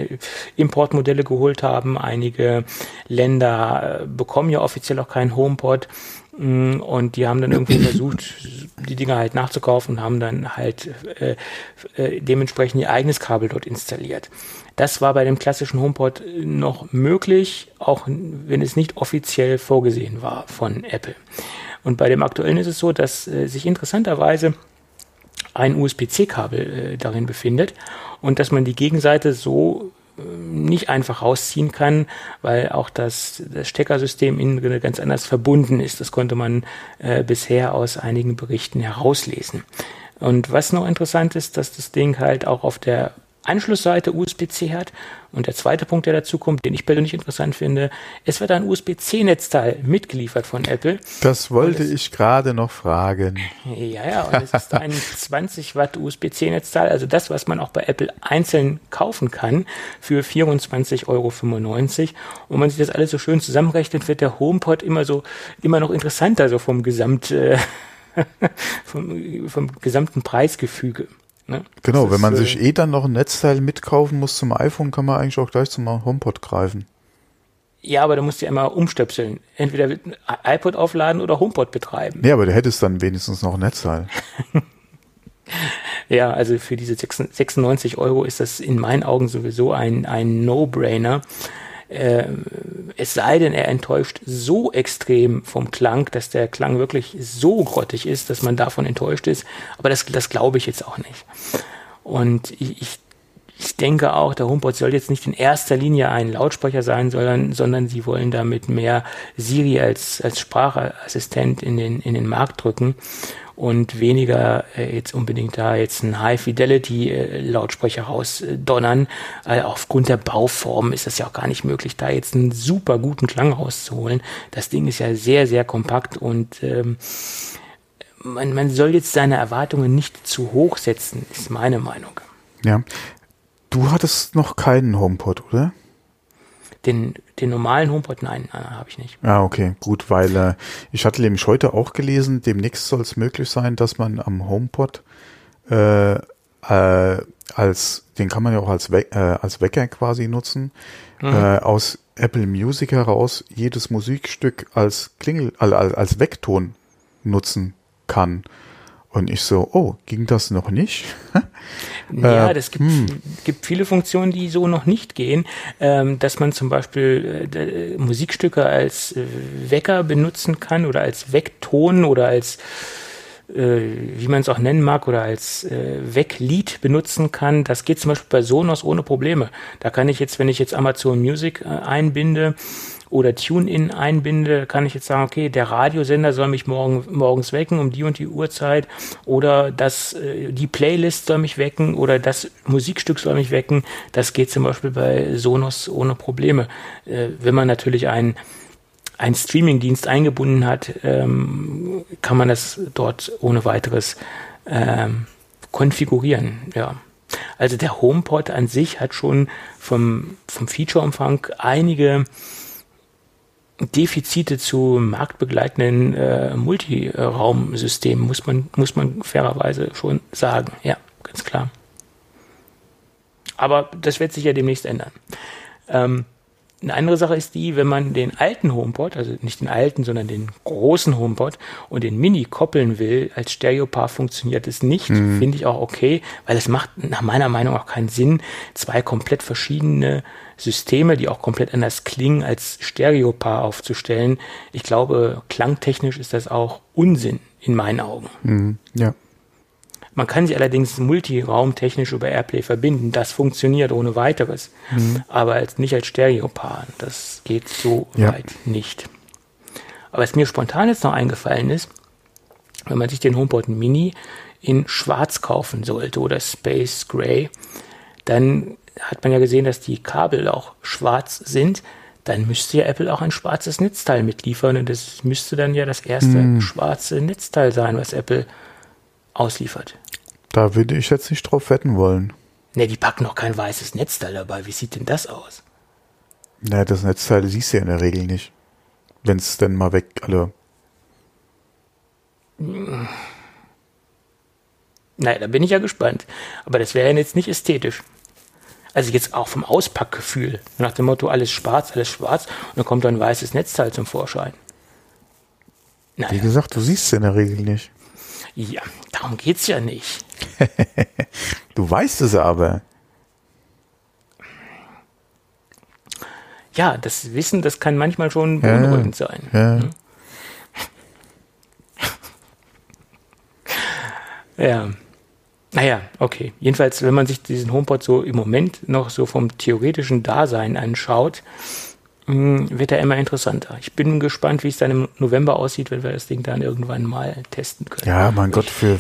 Importmodelle geholt haben. Einige Länder bekommen ja offiziell auch keinen HomePod. Und die haben dann irgendwie versucht, die Dinger halt nachzukaufen und haben dann halt dementsprechend ihr eigenes Kabel dort installiert. Das war bei dem klassischen HomePod noch möglich, auch wenn es nicht offiziell vorgesehen war von Apple. Und bei dem aktuellen ist es so, dass sich interessanterweise ein USB-C-Kabel darin befindet und dass man die Gegenseite so nicht einfach rausziehen kann, weil auch das Steckersystem innen drin ganz anders verbunden ist. Das konnte man bisher aus einigen Berichten herauslesen. Und was noch interessant ist, dass das Ding halt auch auf der Anschlussseite USB-C hat. Und der zweite Punkt, der dazu kommt, den ich persönlich interessant finde, es wird ein USB-C-Netzteil mitgeliefert von Apple. Das wollte ich gerade noch fragen. Ja, und es ist ein 20 Watt USB-C-Netzteil, also das, was man auch bei Apple einzeln kaufen kann, für 24,95 Euro. Und man sich das alles so schön zusammenrechnet, wird der HomePod immer noch interessanter, so vom gesamten Preisgefüge. Ne? Genau, wenn man sich dann noch ein Netzteil mitkaufen muss zum iPhone, kann man eigentlich auch gleich zum HomePod greifen. Ja, aber da musst du ja immer umstöpseln. Entweder iPod aufladen oder HomePod betreiben. Ja, aber du hättest dann wenigstens noch ein Netzteil. Ja, also für diese 96 Euro ist das in meinen Augen sowieso ein No-Brainer. Es sei denn, er enttäuscht so extrem vom Klang, dass der Klang wirklich so grottig ist, dass man davon enttäuscht ist. Aber das glaube ich jetzt auch nicht. Und ich denke auch, der HomePod soll jetzt nicht in erster Linie ein Lautsprecher sein, sondern sie wollen damit mehr Siri als Sprachassistent in den Markt drücken und weniger jetzt unbedingt da jetzt einen High-Fidelity-Lautsprecher rausdonnern. Aufgrund der Bauform ist das ja auch gar nicht möglich, da jetzt einen super guten Klang rauszuholen. Das Ding ist ja sehr, sehr kompakt und man soll jetzt seine Erwartungen nicht zu hoch setzen, ist meine Meinung. Ja. Du hattest noch keinen HomePod, oder? Den normalen HomePod? Nein, habe ich nicht. Ah, okay, gut, weil ich hatte nämlich heute auch gelesen, demnächst soll es möglich sein, dass man am HomePod den kann man ja auch als Wecker quasi nutzen, aus Apple Music heraus jedes Musikstück als als Weckton nutzen kann. Und ich so, oh, ging das noch nicht? Ja, das gibt viele Funktionen, die so noch nicht gehen, dass man zum Beispiel Musikstücke als Wecker benutzen kann oder als Weckton oder als, wie man es auch nennen mag, oder als Wecklied benutzen kann. Das geht zum Beispiel bei Sonos ohne Probleme. Da kann ich jetzt, wenn ich jetzt Amazon Music einbinde, oder Tune-In einbinde, kann ich jetzt sagen, okay, der Radiosender soll mich morgens wecken um die und die Uhrzeit oder die Playlist soll mich wecken oder das Musikstück soll mich wecken. Das geht zum Beispiel bei Sonos ohne Probleme. Wenn man natürlich einen Streaming-Dienst eingebunden hat, kann man das dort ohne weiteres konfigurieren, ja. Also der HomePod an sich hat schon vom Feature-Umfang einige Defizite zu marktbegleitenden Multiraumsystemen, muss man fairerweise schon sagen. Ja, ganz klar. Aber das wird sich ja demnächst ändern. Eine andere Sache ist die, wenn man den alten HomePod, also nicht den alten, sondern den großen HomePod und den Mini koppeln will, als Stereopaar funktioniert es nicht, finde ich auch okay, weil es macht nach meiner Meinung auch keinen Sinn, zwei komplett verschiedene Systeme, die auch komplett anders klingen, als Stereopaar aufzustellen. Ich glaube, klangtechnisch ist das auch Unsinn in meinen Augen. Ja. Man kann sie allerdings multiraumtechnisch über AirPlay verbinden. Das funktioniert ohne weiteres. Aber nicht als Stereopaar. Das geht so weit nicht. Aber was mir spontan jetzt noch eingefallen ist, wenn man sich den HomePod Mini in schwarz kaufen sollte oder Space Gray, dann hat man ja gesehen, dass die Kabel auch schwarz sind. Dann müsste ja Apple auch ein schwarzes Netzteil mitliefern. Und das müsste dann ja das erste schwarze Netzteil sein, was Apple ausliefert. Da würde ich jetzt nicht drauf wetten wollen. Ne, die packen noch kein weißes Netzteil dabei. Wie sieht denn das aus? Na, das Netzteil siehst du ja in der Regel nicht. Wenn es denn mal weg, alle. Naja, da bin ich ja gespannt. Aber das wäre ja jetzt nicht ästhetisch. Also jetzt auch vom Auspackgefühl. Nach dem Motto, alles schwarz und dann kommt ein weißes Netzteil zum Vorschein. Naja. Wie gesagt, du siehst es in der Regel nicht. Ja, darum geht's ja nicht. Du weißt es aber. Ja, das Wissen, das kann manchmal schon beunruhigend sein. Ja. Naja, okay. Jedenfalls, wenn man sich diesen HomePod so im Moment noch so vom theoretischen Dasein anschaut, wird er immer interessanter. Ich bin gespannt, wie es dann im November aussieht, wenn wir das Ding dann irgendwann mal testen können. Ja, mein Gott, für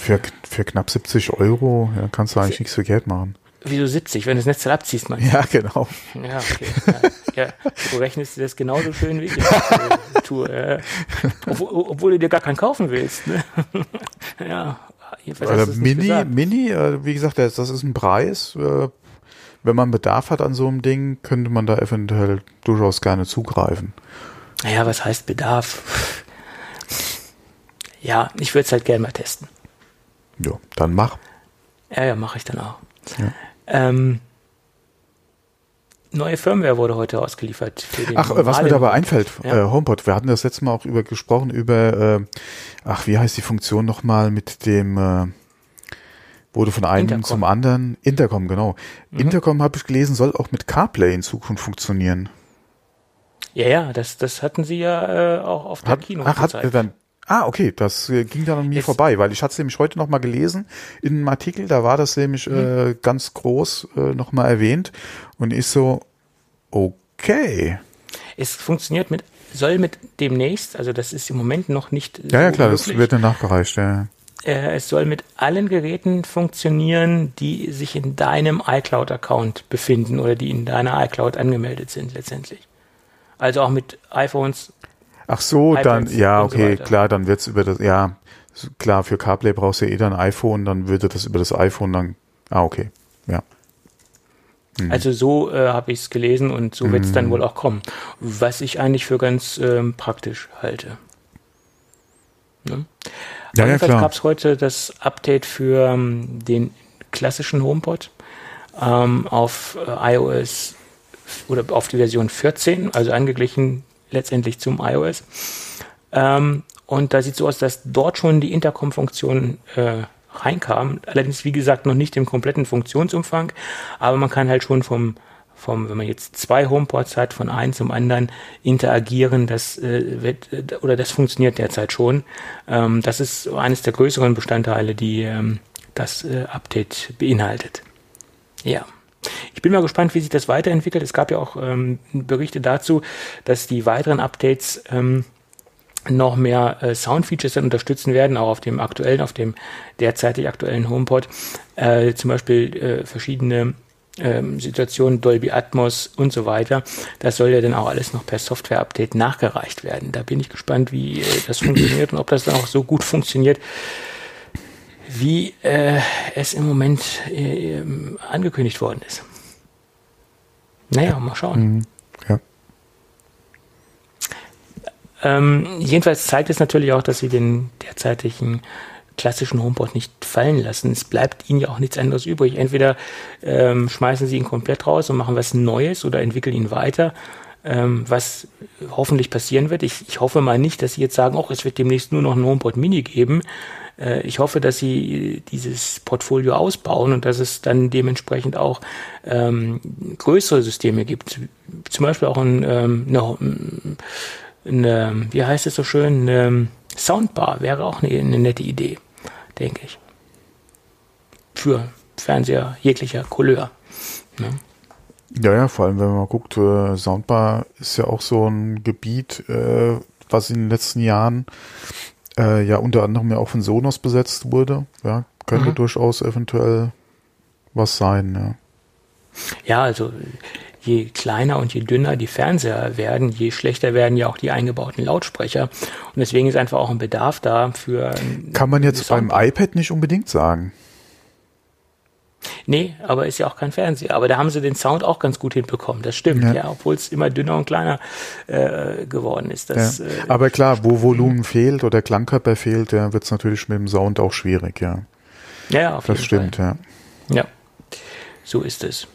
knapp 70 Euro kannst du eigentlich nichts verkehrt machen. Wieso 70? Wenn du das Netzteil abziehst, Mann. Ja, genau. Ja, okay. Ja, du rechnest dir das genauso schön, wie ich das tue. Obwohl du dir gar keinen kaufen willst. Ne? Ja. Also Mini, wie gesagt, das ist ein Preis. Wenn man Bedarf hat an so einem Ding, könnte man da eventuell durchaus gerne zugreifen. Naja, was heißt Bedarf? Ja, ich würde es halt gerne mal testen. Ja, dann mach. Ja, mache ich dann auch. Ja. Neue Firmware wurde heute ausgeliefert. Für den was mir dabei einfällt, HomePod, wir hatten das letzte Mal auch gesprochen über wie heißt die Funktion nochmal mit dem... wo du von einem Intercom. Zum anderen... Intercom, genau. Mhm. Intercom, habe ich gelesen, soll auch mit CarPlay in Zukunft funktionieren. Ja, das hatten sie ja auch auf der Kino gezeigt. Okay, das ging dann an mir vorbei, weil ich hatte es nämlich heute nochmal gelesen in einem Artikel, da war das nämlich ganz groß nochmal erwähnt und ich so, okay. Es funktioniert soll mit demnächst, also das ist im Moment noch nicht... Ja, klar, möglich. Das wird dann nachgereicht, Es soll mit allen Geräten funktionieren, die sich in deinem iCloud-Account befinden oder die in deiner iCloud angemeldet sind letztendlich. Also auch mit iPhones. Ach so, iPads dann, ja, okay, so klar, dann wird's über das, ja, klar, für CarPlay brauchst du ja dann ein iPhone, dann würde das über das iPhone dann, okay, ja. Also so habe ich es gelesen und so wird's dann wohl auch kommen. Was ich eigentlich für ganz praktisch halte. Ne? Ja, jedenfalls gab es heute das Update für den klassischen HomePod auf iOS oder auf die Version 14, also angeglichen letztendlich zum iOS. Und da sieht es so aus, dass dort schon die Intercom-Funktion reinkam. Allerdings, wie gesagt, noch nicht im kompletten Funktionsumfang, aber man kann halt schon wenn man jetzt zwei HomePods hat, von einem zum anderen interagieren, das funktioniert derzeit schon. Das ist eines der größeren Bestandteile, die das Update beinhaltet. Ja. Ich bin mal gespannt, wie sich das weiterentwickelt. Es gab ja auch Berichte dazu, dass die weiteren Updates noch mehr Sound-Features dann unterstützen werden, auch auf dem derzeitig aktuellen HomePod. Zum Beispiel verschiedene Situation, Dolby Atmos und so weiter. Das soll ja dann auch alles noch per Software-Update nachgereicht werden. Da bin ich gespannt, wie das funktioniert und ob das dann auch so gut funktioniert, wie es im Moment angekündigt worden ist. Naja, mal schauen. Ja. Jedenfalls zeigt es natürlich auch, dass sie den derzeitigen klassischen HomePod nicht fallen lassen. Es bleibt ihnen ja auch nichts anderes übrig. Entweder schmeißen sie ihn komplett raus und machen was Neues oder entwickeln ihn weiter. was hoffentlich passieren wird. Ich hoffe mal nicht, dass sie jetzt sagen, es wird demnächst nur noch ein HomePod Mini geben. Ich hoffe, dass sie dieses Portfolio ausbauen und dass es dann dementsprechend auch größere Systeme gibt. Zum Beispiel auch eine, wie heißt es so schön, eine Soundbar wäre auch eine nette Idee, denke ich. Für Fernseher jeglicher Couleur. Ne? Ja, vor allem, wenn man mal guckt, Soundbar ist ja auch so ein Gebiet, was in den letzten Jahren ja unter anderem ja auch von Sonos besetzt wurde. Ja, könnte durchaus eventuell was sein. Ja, also je kleiner und je dünner die Fernseher werden, je schlechter werden ja auch die eingebauten Lautsprecher. Und deswegen ist einfach auch ein Bedarf da für... Kann man jetzt beim iPad nicht unbedingt sagen. Nee, aber ist ja auch kein Fernseher. Aber da haben sie den Sound auch ganz gut hinbekommen, das stimmt, ja obwohl es immer dünner und kleiner geworden ist. Das, ja. Aber klar, wo Volumen fehlt oder Klangkörper fehlt, wird es natürlich mit dem Sound auch schwierig, ja. Ja, auf jeden Fall. Das stimmt, ja. So ist es.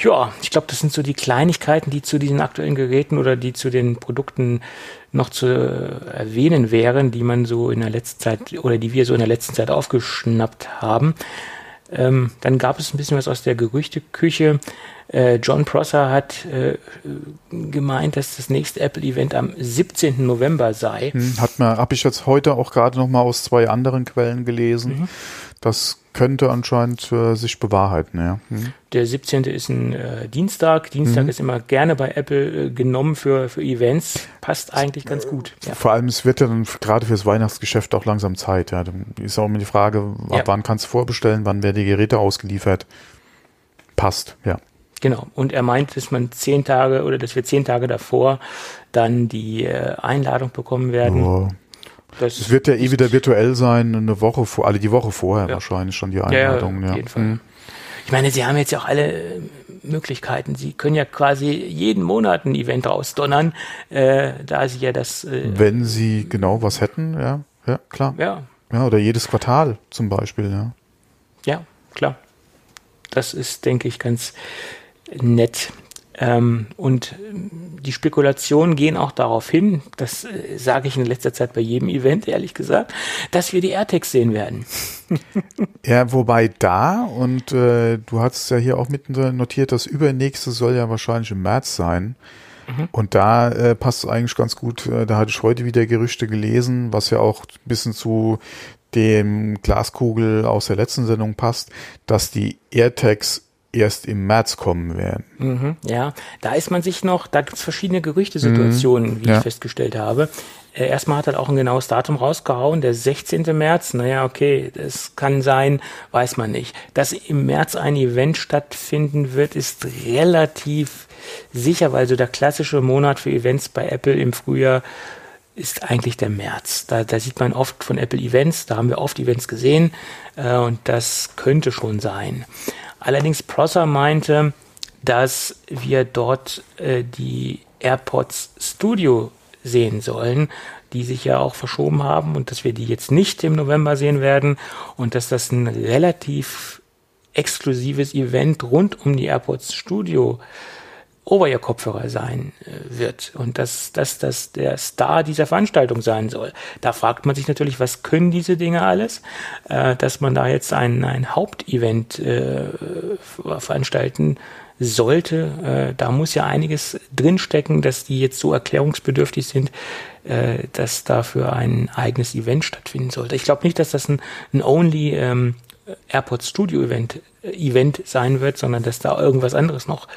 Ja, ich glaube, das sind so die Kleinigkeiten, die zu diesen aktuellen Geräten oder die zu den Produkten noch zu erwähnen wären, die man so in der letzten Zeit oder die wir so in der letzten Zeit aufgeschnappt haben. Dann gab es ein bisschen was aus der Gerüchteküche. John Prosser hat gemeint, dass das nächste Apple-Event am 17. November sei. Habe ich jetzt heute auch gerade noch mal aus zwei anderen Quellen gelesen. Das könnte anscheinend sich bewahrheiten, ja. Der 17. ist ein Dienstag. Dienstag ist immer gerne bei Apple genommen für Events. Passt eigentlich ganz gut. Ja. Vor allem, es wird ja dann gerade fürs Weihnachtsgeschäft auch langsam Zeit. Ja. Dann ist auch immer die Frage, ab wann kannst du vorbestellen, wann werden die Geräte ausgeliefert. Passt, ja. Genau. Und er meint, dass man 10 Tage oder dass wir 10 Tage davor dann die Einladung bekommen werden. Oh. Es wird ja eh wieder virtuell sein, die Woche vorher wahrscheinlich schon die Einladung. Ja, auf jeden Fall. Ich meine, sie haben jetzt ja auch alle Möglichkeiten. Sie können ja quasi jeden Monat ein Event rausdonnern, da sie ja das... Wenn sie genau was hätten, ja klar. Ja. Ja, oder jedes Quartal zum Beispiel, Ja, klar. Das ist, denke ich, ganz nett. Und die Spekulationen gehen auch darauf hin, das sage ich in letzter Zeit bei jedem Event, ehrlich gesagt, dass wir die AirTags sehen werden. Ja, wobei du hast ja hier auch mit notiert, das übernächste soll ja wahrscheinlich im März sein. Und da passt es eigentlich ganz gut, da hatte ich heute wieder Gerüchte gelesen, was ja auch ein bisschen zu dem Glaskugel aus der letzten Sendung passt, dass die AirTags erst im März kommen werden. Ja, da gibt es verschiedene Gerüchtesituationen, wie ich festgestellt habe. Erstmal hat er auch ein genaues Datum rausgehauen, der 16. März. Naja, okay, das kann sein, weiß man nicht. Dass im März ein Event stattfinden wird, ist relativ sicher, weil so der klassische Monat für Events bei Apple im Frühjahr ist eigentlich der März. Da sieht man oft von Apple Events, da haben wir oft Events gesehen und das könnte schon sein. Allerdings Prosser meinte, dass wir dort die AirPods Studio sehen sollen, die sich ja auch verschoben haben und dass wir die jetzt nicht im November sehen werden und dass das ein relativ exklusives Event rund um die AirPods Studio Over-Ear-Kopfhörer sein wird und dass das der Star dieser Veranstaltung sein soll. Da fragt man sich natürlich, was können diese Dinge alles, dass man da jetzt ein Hauptevent veranstalten sollte. Da muss ja einiges drinstecken, dass die jetzt so erklärungsbedürftig sind, dass dafür ein eigenes Event stattfinden sollte. Ich glaube nicht, dass das ein Only AirPods Studio Event sein wird, sondern dass da irgendwas anderes noch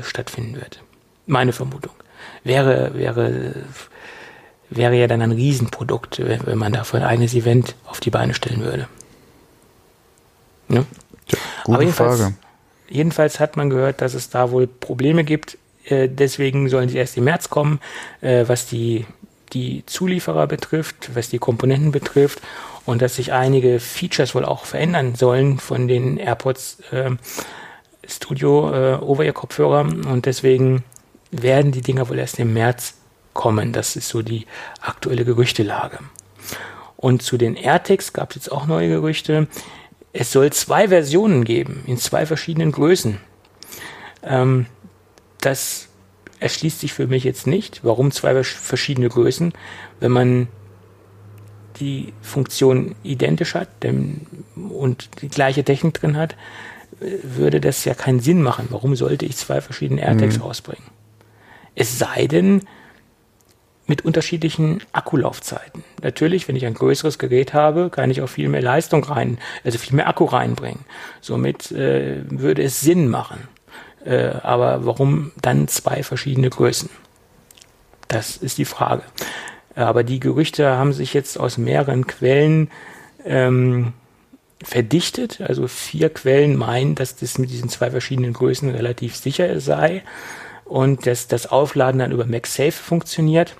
stattfinden wird. Meine Vermutung. Wäre ja dann ein Riesenprodukt, wenn man dafür ein eigenes Event auf die Beine stellen würde. Ne? Ja, gute Frage. Jedenfalls hat man gehört, dass es da wohl Probleme gibt. Deswegen sollen sie erst im März kommen, was die Zulieferer betrifft, was die Komponenten betrifft und dass sich einige Features wohl auch verändern sollen von den AirPods Studio Over-Ear-Kopfhörer und deswegen werden die Dinger wohl erst im März kommen. Das ist so die aktuelle Gerüchtelage. Und zu den AirTags gab es jetzt auch neue Gerüchte. Es soll 2 Versionen geben, in 2 verschiedenen Größen. das erschließt sich für mich jetzt nicht. Warum zwei verschiedene Größen? Wenn man die Funktion identisch hat und die gleiche Technik drin hat, würde das ja keinen Sinn machen. Warum sollte ich zwei verschiedene AirTags rausbringen? Es sei denn, mit unterschiedlichen Akkulaufzeiten. Natürlich, wenn ich ein größeres Gerät habe, kann ich auch viel mehr Leistung rein, also viel mehr Akku reinbringen. Somit würde es Sinn machen. Aber warum dann zwei verschiedene Größen? Das ist die Frage. Aber die Gerüchte haben sich jetzt aus mehreren Quellen verdichtet. Also 4 Quellen meinen, dass das mit diesen zwei verschiedenen Größen relativ sicher sei und dass das Aufladen dann über MagSafe funktioniert.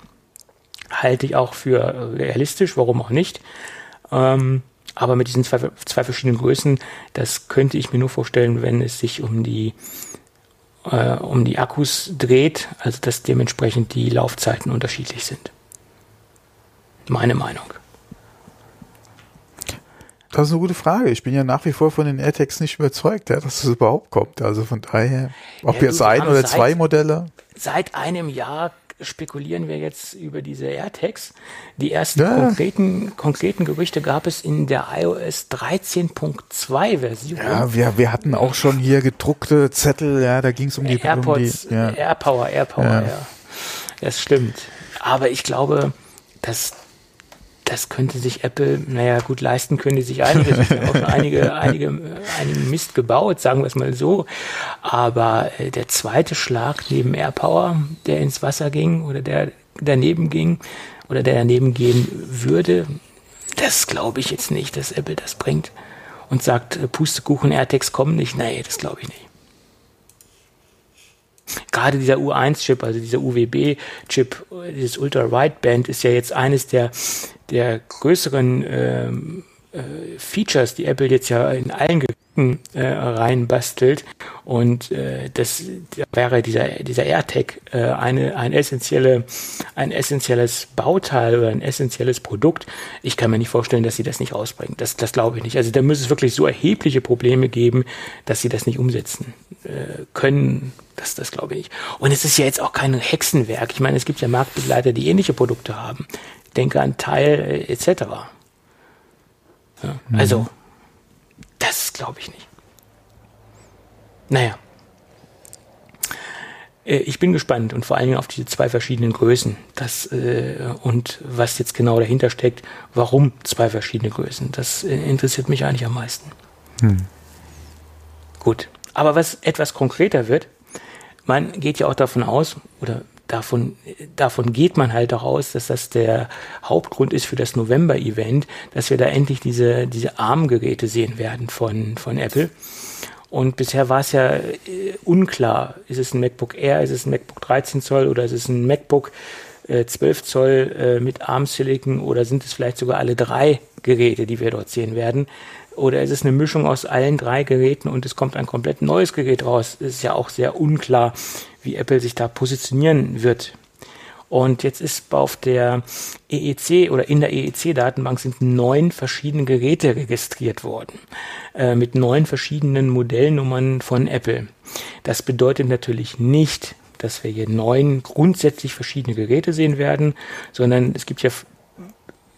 Halte ich auch für realistisch, warum auch nicht. Aber mit diesen zwei verschiedenen Größen, das könnte ich mir nur vorstellen, wenn es sich um die Akkus dreht, also dass dementsprechend die Laufzeiten unterschiedlich sind. Meine Meinung. Das ist eine gute Frage. Ich bin ja nach wie vor von den AirTags nicht überzeugt, ja, dass es überhaupt kommt. Also von daher, ob jetzt ein oder zwei Modelle. Seit einem Jahr spekulieren wir jetzt über diese AirTags. Die ersten konkreten Gerüchte gab es in der iOS 13.2 Version. Ja, wir hatten auch schon hier gedruckte Zettel, ja, da ging es um die AirPods, AirPower, ja. Das stimmt. Aber ich glaube, das könnte sich Apple, naja gut, leisten können die sich einigen Mist gebaut, sagen wir es mal so. Aber der zweite Schlag neben AirPower, der ins Wasser ging oder der daneben ging oder der daneben gehen würde, das glaube ich jetzt nicht, dass Apple das bringt und sagt, Pustekuchen, AirTags kommen nicht. Nee, das glaube ich nicht. Gerade dieser U1-Chip, also dieser UWB-Chip, dieses Ultra-Wideband ist ja jetzt eines der größeren Features, die Apple jetzt ja in allen Geräten reinbastelt. Und da wäre dieser AirTag ein essentielles Bauteil oder ein essentielles Produkt. Ich kann mir nicht vorstellen, dass sie das nicht rausbringen. Das glaube ich nicht. Also da müsste es wirklich so erhebliche Probleme geben, dass sie das nicht umsetzen können. Das glaube ich nicht. Und es ist ja jetzt auch kein Hexenwerk. Ich meine, es gibt ja Marktbegleiter, die ähnliche Produkte haben. Ich denke an Tile etc. Ja, also, das glaube ich nicht. Naja. Ich bin gespannt und vor allen Dingen auf diese zwei verschiedenen Größen. Und was jetzt genau dahinter steckt, warum zwei verschiedene Größen. Das interessiert mich eigentlich am meisten. Gut. Aber was etwas konkreter wird, man geht ja auch davon aus, oder davon geht man halt auch aus, dass das der Hauptgrund ist für das November-Event, dass wir da endlich diese ARM-Geräte sehen werden von Apple. Und bisher war es ja unklar, ist es ein MacBook Air, ist es ein MacBook 13 Zoll oder ist es ein MacBook 12 Zoll mit ARM Silicon oder sind es vielleicht sogar alle 3 Geräte, die wir dort sehen werden. Oder ist es eine Mischung aus allen 3 Geräten und es kommt ein komplett neues Gerät raus? Es ist ja auch sehr unklar, wie Apple sich da positionieren wird. Und jetzt ist auf der EEC oder in der EEC-Datenbank sind 9 verschiedene Geräte registriert worden. Mit 9 verschiedenen Modellnummern von Apple. Das bedeutet natürlich nicht, dass wir hier 9 grundsätzlich verschiedene Geräte sehen werden, sondern es gibt ja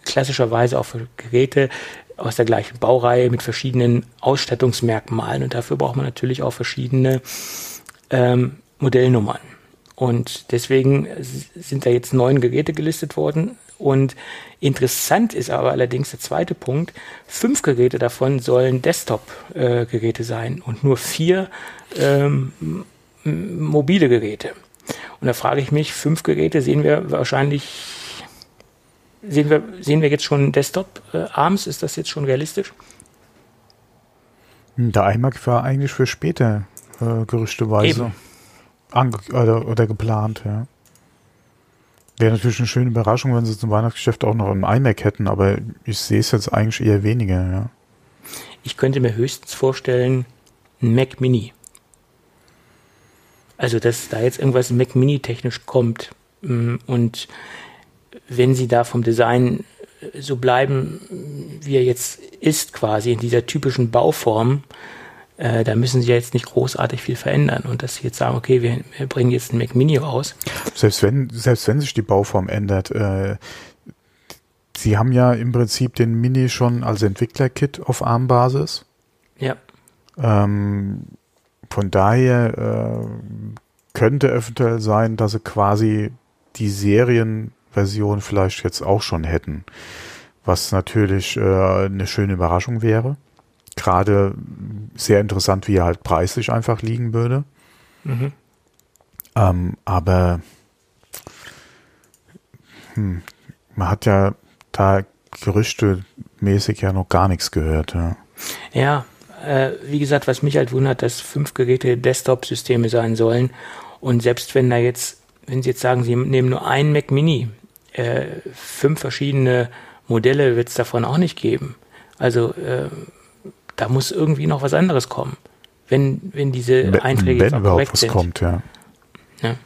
klassischerweise auch Geräte aus der gleichen Baureihe mit verschiedenen Ausstattungsmerkmalen und dafür braucht man natürlich auch verschiedene Modellnummern. Und deswegen sind da jetzt 9 Geräte gelistet worden und interessant ist aber allerdings der zweite Punkt, 5 Geräte davon sollen Desktop-Geräte sein und nur 4 mobile Geräte. Und da frage ich mich, 5 Geräte sehen wir jetzt schon Desktop-ARMs? Ist das jetzt schon realistisch? Der iMac war eigentlich für später gerüchteweise oder geplant, ja. Wäre natürlich eine schöne Überraschung, wenn sie zum Weihnachtsgeschäft auch noch einen iMac hätten, aber ich sehe es jetzt eigentlich eher weniger, ja. Ich könnte mir höchstens vorstellen, ein Mac Mini. Also, dass da jetzt irgendwas Mac Mini technisch kommt und wenn sie da vom Design so bleiben, wie er jetzt ist quasi, in dieser typischen Bauform, Da müssen sie ja jetzt nicht großartig viel verändern. Und dass sie jetzt sagen, okay, wir bringen jetzt einen Mac Mini raus. Selbst wenn sich die Bauform ändert, sie haben ja im Prinzip den Mini schon als Entwickler-Kit auf ARM-Basis. Ja. Von daher könnte eventuell sein, dass sie quasi die Serienversion vielleicht jetzt auch schon hätten. Was natürlich eine schöne Überraschung wäre. Gerade sehr interessant, wie er halt preislich einfach liegen würde. Mhm. Aber man hat ja da gerüchtemäßig ja noch gar nichts gehört. Ja, wie gesagt, was mich halt wundert, dass 5 Geräte Desktop-Systeme sein sollen. Und selbst wenn Sie jetzt sagen, Sie nehmen nur einen Mac Mini, 5 verschiedene Modelle wird es davon auch nicht geben. Also da muss irgendwie noch was anderes kommen, wenn diese Einträge jetzt auch korrekt sind. Wenn überhaupt was kommt, ja.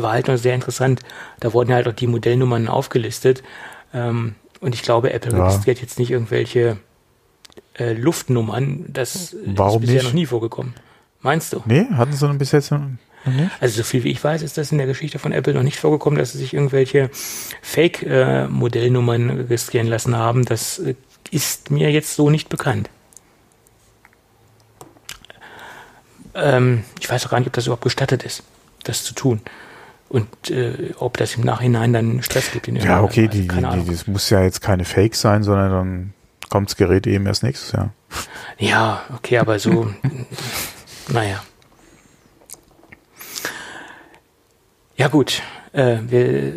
War halt noch sehr interessant. Da wurden halt auch die Modellnummern aufgelistet. Und ich glaube, Apple registriert jetzt nicht irgendwelche Luftnummern. Das ist bisher noch nie vorgekommen. Meinst du? Nee, hatten sie bis jetzt noch nicht. Also so viel wie ich weiß, ist das in der Geschichte von Apple noch nicht vorgekommen, dass sie sich irgendwelche Fake-Modellnummern registrieren lassen haben. Das ist mir jetzt so nicht bekannt. Ich weiß auch gar nicht, ob das überhaupt gestattet ist, das zu tun. Und ob das im Nachhinein dann Stress gibt. Ja, okay, das muss ja jetzt keine Fake sein, sondern dann kommt das Gerät eben erst nächstes Jahr. Ja, okay, aber so, naja. Ja gut, ich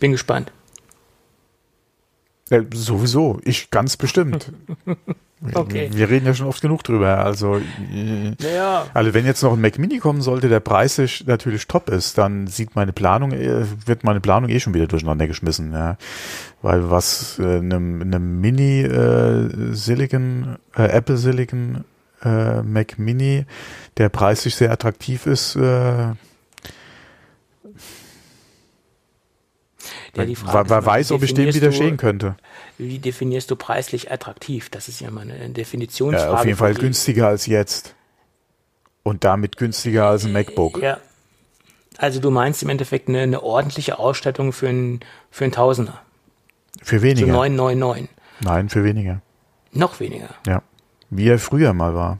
bin gespannt. Sowieso, ich ganz bestimmt. Okay. Wir reden ja schon oft genug drüber. Also wenn jetzt noch ein Mac Mini kommen sollte, der preislich natürlich top ist, dann wird meine Planung eh schon wieder durcheinander geschmissen. Ja. Weil was eine Mini Apple Silicon Mac Mini, der preislich sehr attraktiv ist, ja, die Frage ist, weiß, ob ich dem widerstehen könnte. Wie definierst du preislich attraktiv? Das ist ja mal eine Definitionsfrage. Ja, auf jeden Fall günstiger als jetzt. Und damit günstiger als ein MacBook. Ja. Also du meinst im Endeffekt eine ordentliche Ausstattung für einen Tausender? Für weniger. So 999. Nein, für weniger. Noch weniger? Ja. Wie er früher mal war.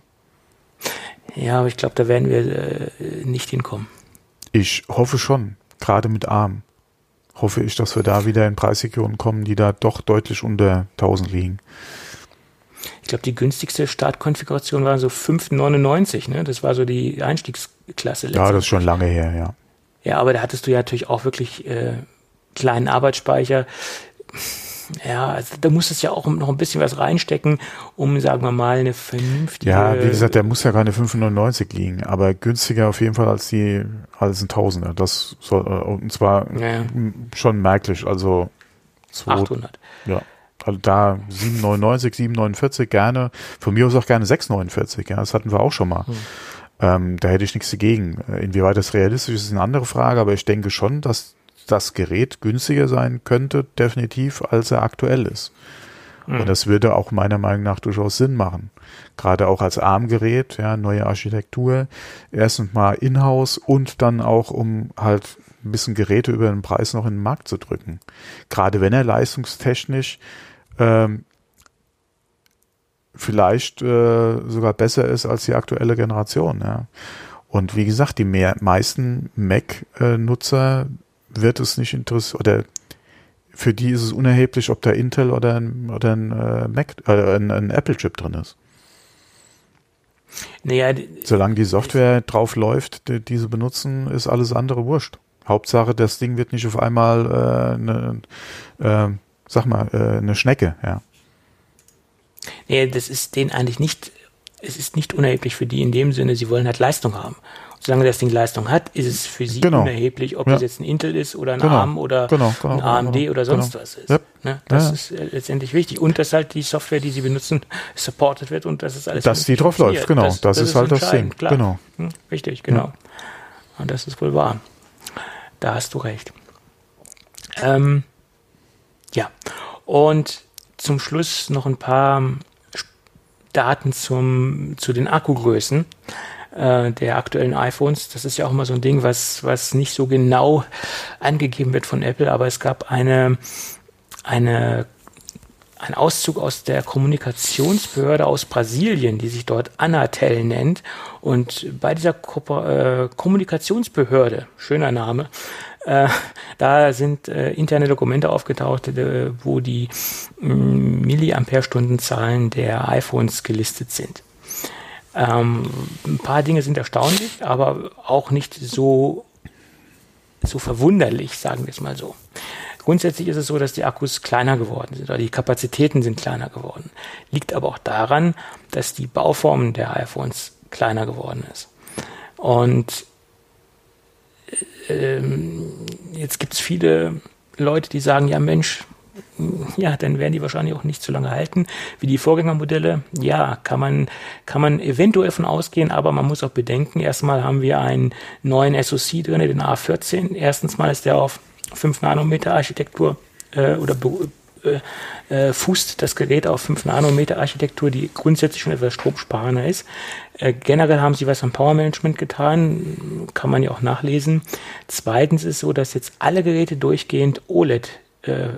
Ja, aber ich glaube, da werden wir nicht hinkommen. Ich hoffe schon, gerade mit ARM. Hoffe ich, dass wir da wieder in Preisregionen kommen, die da doch deutlich unter 1000 liegen. Ich glaube, die günstigste Startkonfiguration war so 5,99, ne? Das war so die Einstiegsklasse. Ja, das ist schon lange her, ja. Ja, aber da hattest du ja natürlich auch wirklich kleinen Arbeitsspeicher. Ja, also da musstest du ja auch noch ein bisschen was reinstecken, um, sagen wir mal, eine vernünftige... Ja, wie gesagt, der muss ja keine 5,99 liegen, aber günstiger auf jeden Fall als ein Tausender. Das soll, und zwar schon merklich, also... 800. Ja, also da 7,99, 7,49 gerne, von mir aus auch gerne 6,49, ja, das hatten wir auch schon mal. Da hätte ich nichts dagegen. Inwieweit das realistisch ist, ist eine andere Frage, aber ich denke schon, dass das Gerät günstiger sein könnte, definitiv, als er aktuell ist. Mhm. Und das würde auch meiner Meinung nach durchaus Sinn machen. Gerade auch als ARM-Gerät, ja, neue Architektur, erstens mal in-house und dann auch, um halt ein bisschen Geräte über den Preis noch in den Markt zu drücken. Gerade wenn er leistungstechnisch vielleicht sogar besser ist als die aktuelle Generation. Ja. Und wie gesagt, die meisten Mac-Nutzer wird es nicht interessieren, oder für die ist es unerheblich, ob da Intel oder ein Apple-Chip drin ist. Naja, solange die Software drauf läuft, die sie benutzen, ist alles andere wurscht. Hauptsache, das Ding wird nicht auf einmal eine Schnecke. Ja. Naja, das ist denen eigentlich nicht, es ist nicht unerheblich für die in dem Sinne, sie wollen halt Leistung haben. Solange das Ding Leistung hat, ist es für sie unerheblich, ob es jetzt ein Intel ist oder ein ARM oder ein AMD oder sonst was ist. Yep. Ne? Das ist letztendlich wichtig. Und dass halt die Software, die sie benutzen, supported wird und dass es alles dass die drauf läuft, genau. Das ist halt das Ding. Klar. Genau. Hm? Richtig, genau. Ja. Und das ist wohl wahr. Da hast du recht. Und zum Schluss noch ein paar Daten zu den Akkugrößen der aktuellen iPhones. Das ist ja auch immer so ein Ding, was nicht so genau angegeben wird von Apple, aber es gab ein Auszug aus der Kommunikationsbehörde aus Brasilien, die sich dort Anatel nennt. Und bei dieser Kommunikationsbehörde, schöner Name, da sind interne Dokumente aufgetaucht, wo die Milliampere-Stunden-Zahlen der iPhones gelistet sind. Ein paar Dinge sind erstaunlich, aber auch nicht so verwunderlich, sagen wir es mal so. Grundsätzlich ist es so, dass die Akkus kleiner geworden sind, oder die Kapazitäten sind kleiner geworden. Liegt aber auch daran, dass die Bauform der iPhones kleiner geworden ist. Und jetzt gibt es viele Leute, die sagen, ja Mensch, ja, dann werden die wahrscheinlich auch nicht so lange halten wie die Vorgängermodelle. Ja, kann man eventuell von ausgehen, aber man muss auch bedenken, erstmal haben wir einen neuen SoC drin, den A14. Erstens mal ist der auf 5 Nanometer Architektur fußt das Gerät auf 5 Nanometer Architektur, die grundsätzlich schon etwas stromsparender ist. Generell haben sie was am Power Management getan, kann man ja auch nachlesen. Zweitens ist so, dass jetzt alle Geräte durchgehend OLED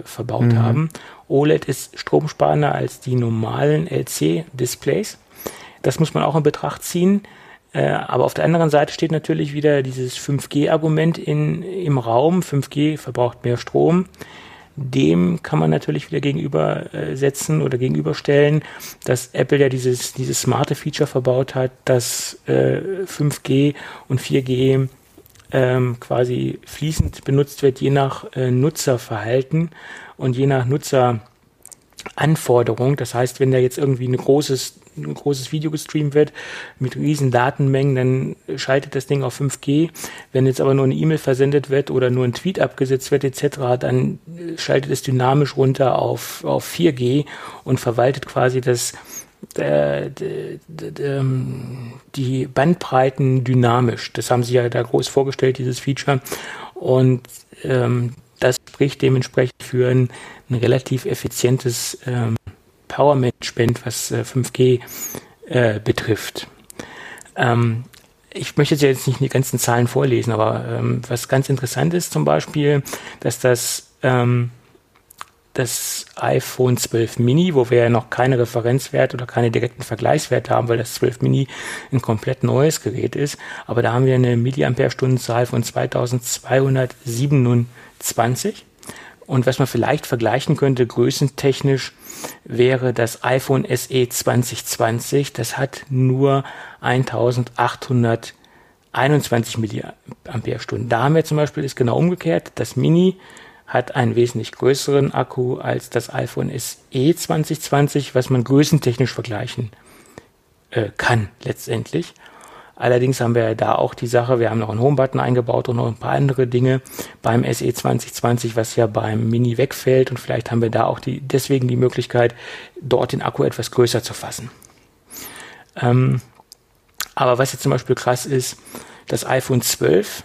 verbaut haben. OLED ist stromsparender als die normalen LC-Displays. Das muss man auch in Betracht ziehen. Aber auf der anderen Seite steht natürlich wieder dieses 5G-Argument im Raum. 5G verbraucht mehr Strom. Dem kann man natürlich wieder gegenübersetzen oder gegenüberstellen, dass Apple ja dieses smarte Feature verbaut hat, dass 5G und 4G quasi fließend benutzt wird, je nach Nutzerverhalten und je nach Nutzeranforderung. Das heißt, wenn da jetzt irgendwie ein großes Video gestreamt wird mit riesen Datenmengen, dann schaltet das Ding auf 5G. Wenn jetzt aber nur eine E-Mail versendet wird oder nur ein Tweet abgesetzt wird etc., dann schaltet es dynamisch runter auf 4G und verwaltet quasi die Bandbreiten dynamisch. Das haben sie ja da groß vorgestellt, dieses Feature. Und das spricht dementsprechend für ein relativ effizientes Power-Management, was 5G betrifft. Ich möchte jetzt nicht die ganzen Zahlen vorlesen, aber was ganz interessant ist zum Beispiel, dass das iPhone 12 Mini, wo wir ja noch keine Referenzwerte oder keine direkten Vergleichswerte haben, weil das 12 Mini ein komplett neues Gerät ist, aber da haben wir eine Milliampere-Stunden-Zahl von 2227. Und was man vielleicht vergleichen könnte, größentechnisch, wäre das iPhone SE 2020. Das hat nur 1821 Milliampere-Stunden. Da haben wir zum Beispiel, ist genau umgekehrt, das Mini hat einen wesentlich größeren Akku als das iPhone SE 2020, was man größentechnisch vergleichen kann letztendlich. Allerdings haben wir da auch die Sache, wir haben noch einen Home-Button eingebaut und noch ein paar andere Dinge beim SE 2020, was ja beim Mini wegfällt, und vielleicht haben wir da auch deswegen die Möglichkeit, dort den Akku etwas größer zu fassen. Aber was jetzt zum Beispiel krass ist, das iPhone 12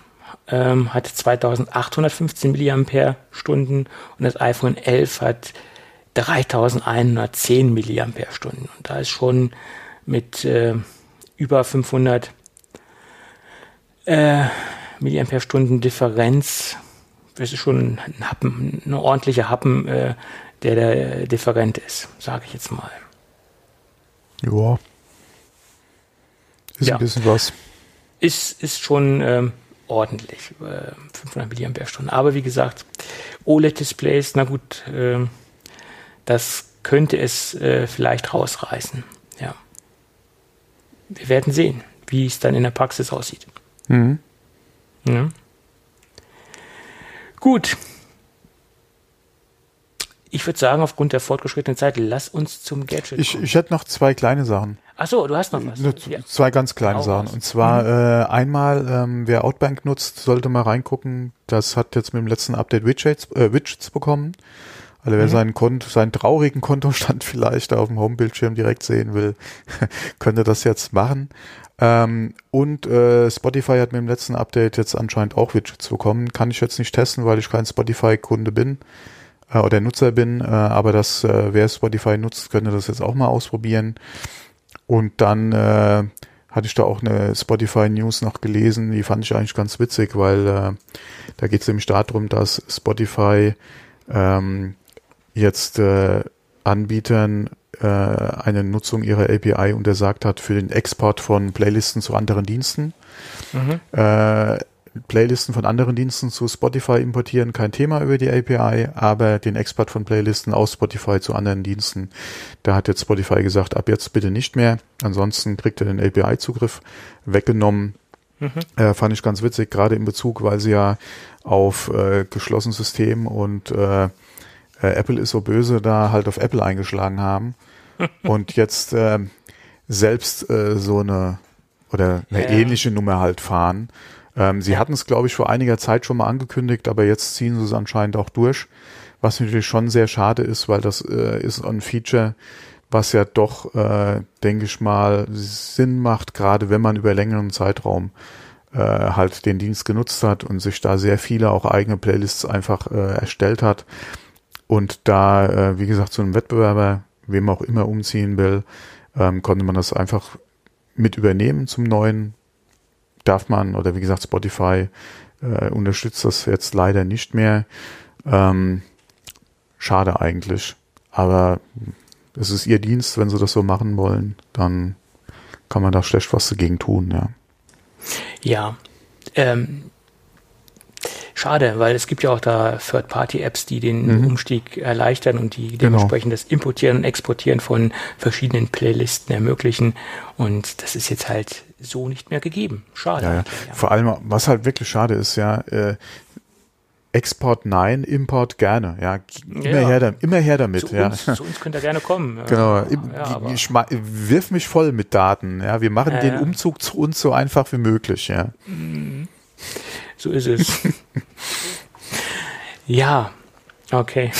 hat 2815 Milliampere-Stunden und das iPhone 11 hat 3110 Milliampere-Stunden. Und da ist schon mit über 500 Milliampere-Stunden Differenz. Das ist schon ein Happen, eine ordentliche Happen, der da different ist, sage ich jetzt mal. Joa. Ist ja ein bisschen was. Ist schon ordentlich, 500 Milliampere-Stunden. Aber wie gesagt, OLED-Displays, na gut, das könnte es vielleicht rausreißen. Ja. Wir werden sehen, wie es dann in der Praxis aussieht. Mhm. Ja. Gut. Ich würde sagen, aufgrund der fortgeschrittenen Zeit, lass uns zum Gadget kommen. Ich hätte noch zwei kleine Sachen. Ach so, du hast noch was. Zwei ganz kleine Sachen. Was. Und zwar einmal, wer Outbank nutzt, sollte mal reingucken. Das hat jetzt mit dem letzten Update Widgets bekommen. Also wer seinen traurigen Kontostand vielleicht auf dem Homebildschirm direkt sehen will, könnte das jetzt machen. Spotify hat mit dem letzten Update jetzt anscheinend auch Widgets bekommen. Kann ich jetzt nicht testen, weil ich kein Spotify-Kunde bin oder Nutzer bin. Aber wer Spotify nutzt, könnte das jetzt auch mal ausprobieren. Und dann hatte ich da auch eine Spotify-News noch gelesen, die fand ich eigentlich ganz witzig, weil da geht es nämlich darum, dass Spotify jetzt Anbietern eine Nutzung ihrer API untersagt hat für den Export von Playlisten zu anderen Diensten. Mhm. Playlisten von anderen Diensten zu Spotify importieren, kein Thema über die API, aber den Export von Playlisten aus Spotify zu anderen Diensten, da hat jetzt Spotify gesagt, ab jetzt bitte nicht mehr, ansonsten kriegt ihr den API-Zugriff weggenommen. Mhm. Fand ich ganz witzig, gerade in Bezug, weil sie ja auf geschlossenes System und Apple ist so böse, da halt auf Apple eingeschlagen haben und jetzt selbst so eine oder eine ähnliche Nummer halt fahren. Sie hatten es, glaube ich, vor einiger Zeit schon mal angekündigt, aber jetzt ziehen sie es anscheinend auch durch, was natürlich schon sehr schade ist, weil das ist ein Feature, was ja doch, denke ich mal, Sinn macht, gerade wenn man über längeren Zeitraum halt den Dienst genutzt hat und sich da sehr viele auch eigene Playlists einfach erstellt hat. Und da, wie gesagt, zu einem Wettbewerber, wem auch immer umziehen will, konnte man das einfach mit übernehmen zum neuen. Darf man, oder wie gesagt, Spotify unterstützt das jetzt leider nicht mehr. Schade eigentlich. Aber es ist ihr Dienst, wenn sie das so machen wollen, dann kann man da schlecht was dagegen tun, ja. Ja, schade, weil es gibt ja auch da Third-Party-Apps, die den Umstieg erleichtern und die dementsprechend das Importieren und Exportieren von verschiedenen Playlisten ermöglichen. Und das ist jetzt halt so nicht mehr gegeben. Schade. Ja, ja. Vor allem, was halt wirklich schade ist, ja, Export nein, Import gerne. Ja, immer her damit. Zu uns könnt ihr gerne kommen. Genau. Wirf mich voll mit Daten. Ja, wir machen den Umzug zu uns so einfach wie möglich. Ja. So ist es. Ja, okay.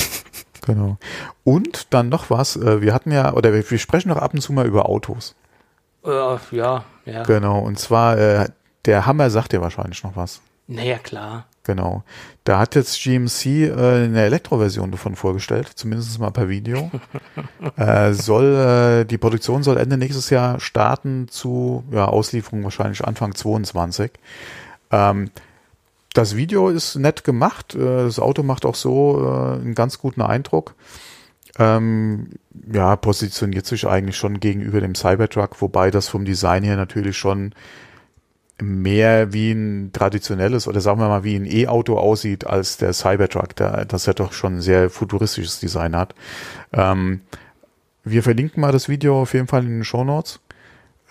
Genau. Und dann noch was. Wir hatten ja, oder wir sprechen noch ab und zu mal über Autos. Ja. Genau, und zwar, der Hummer sagt dir wahrscheinlich noch was. Naja, klar. Genau. Da hat jetzt GMC eine Elektroversion davon vorgestellt, zumindest mal per Video. Die Produktion soll Ende nächstes Jahr starten zu Auslieferung wahrscheinlich Anfang 2022. Das Video ist nett gemacht. Das Auto macht auch so einen ganz guten Eindruck. Positioniert sich eigentlich schon gegenüber dem Cybertruck, wobei das vom Design her natürlich schon mehr wie ein traditionelles oder sagen wir mal wie ein E-Auto aussieht als der Cybertruck, das ja doch schon ein sehr futuristisches Design hat. Wir verlinken mal das Video auf jeden Fall in den Shownotes.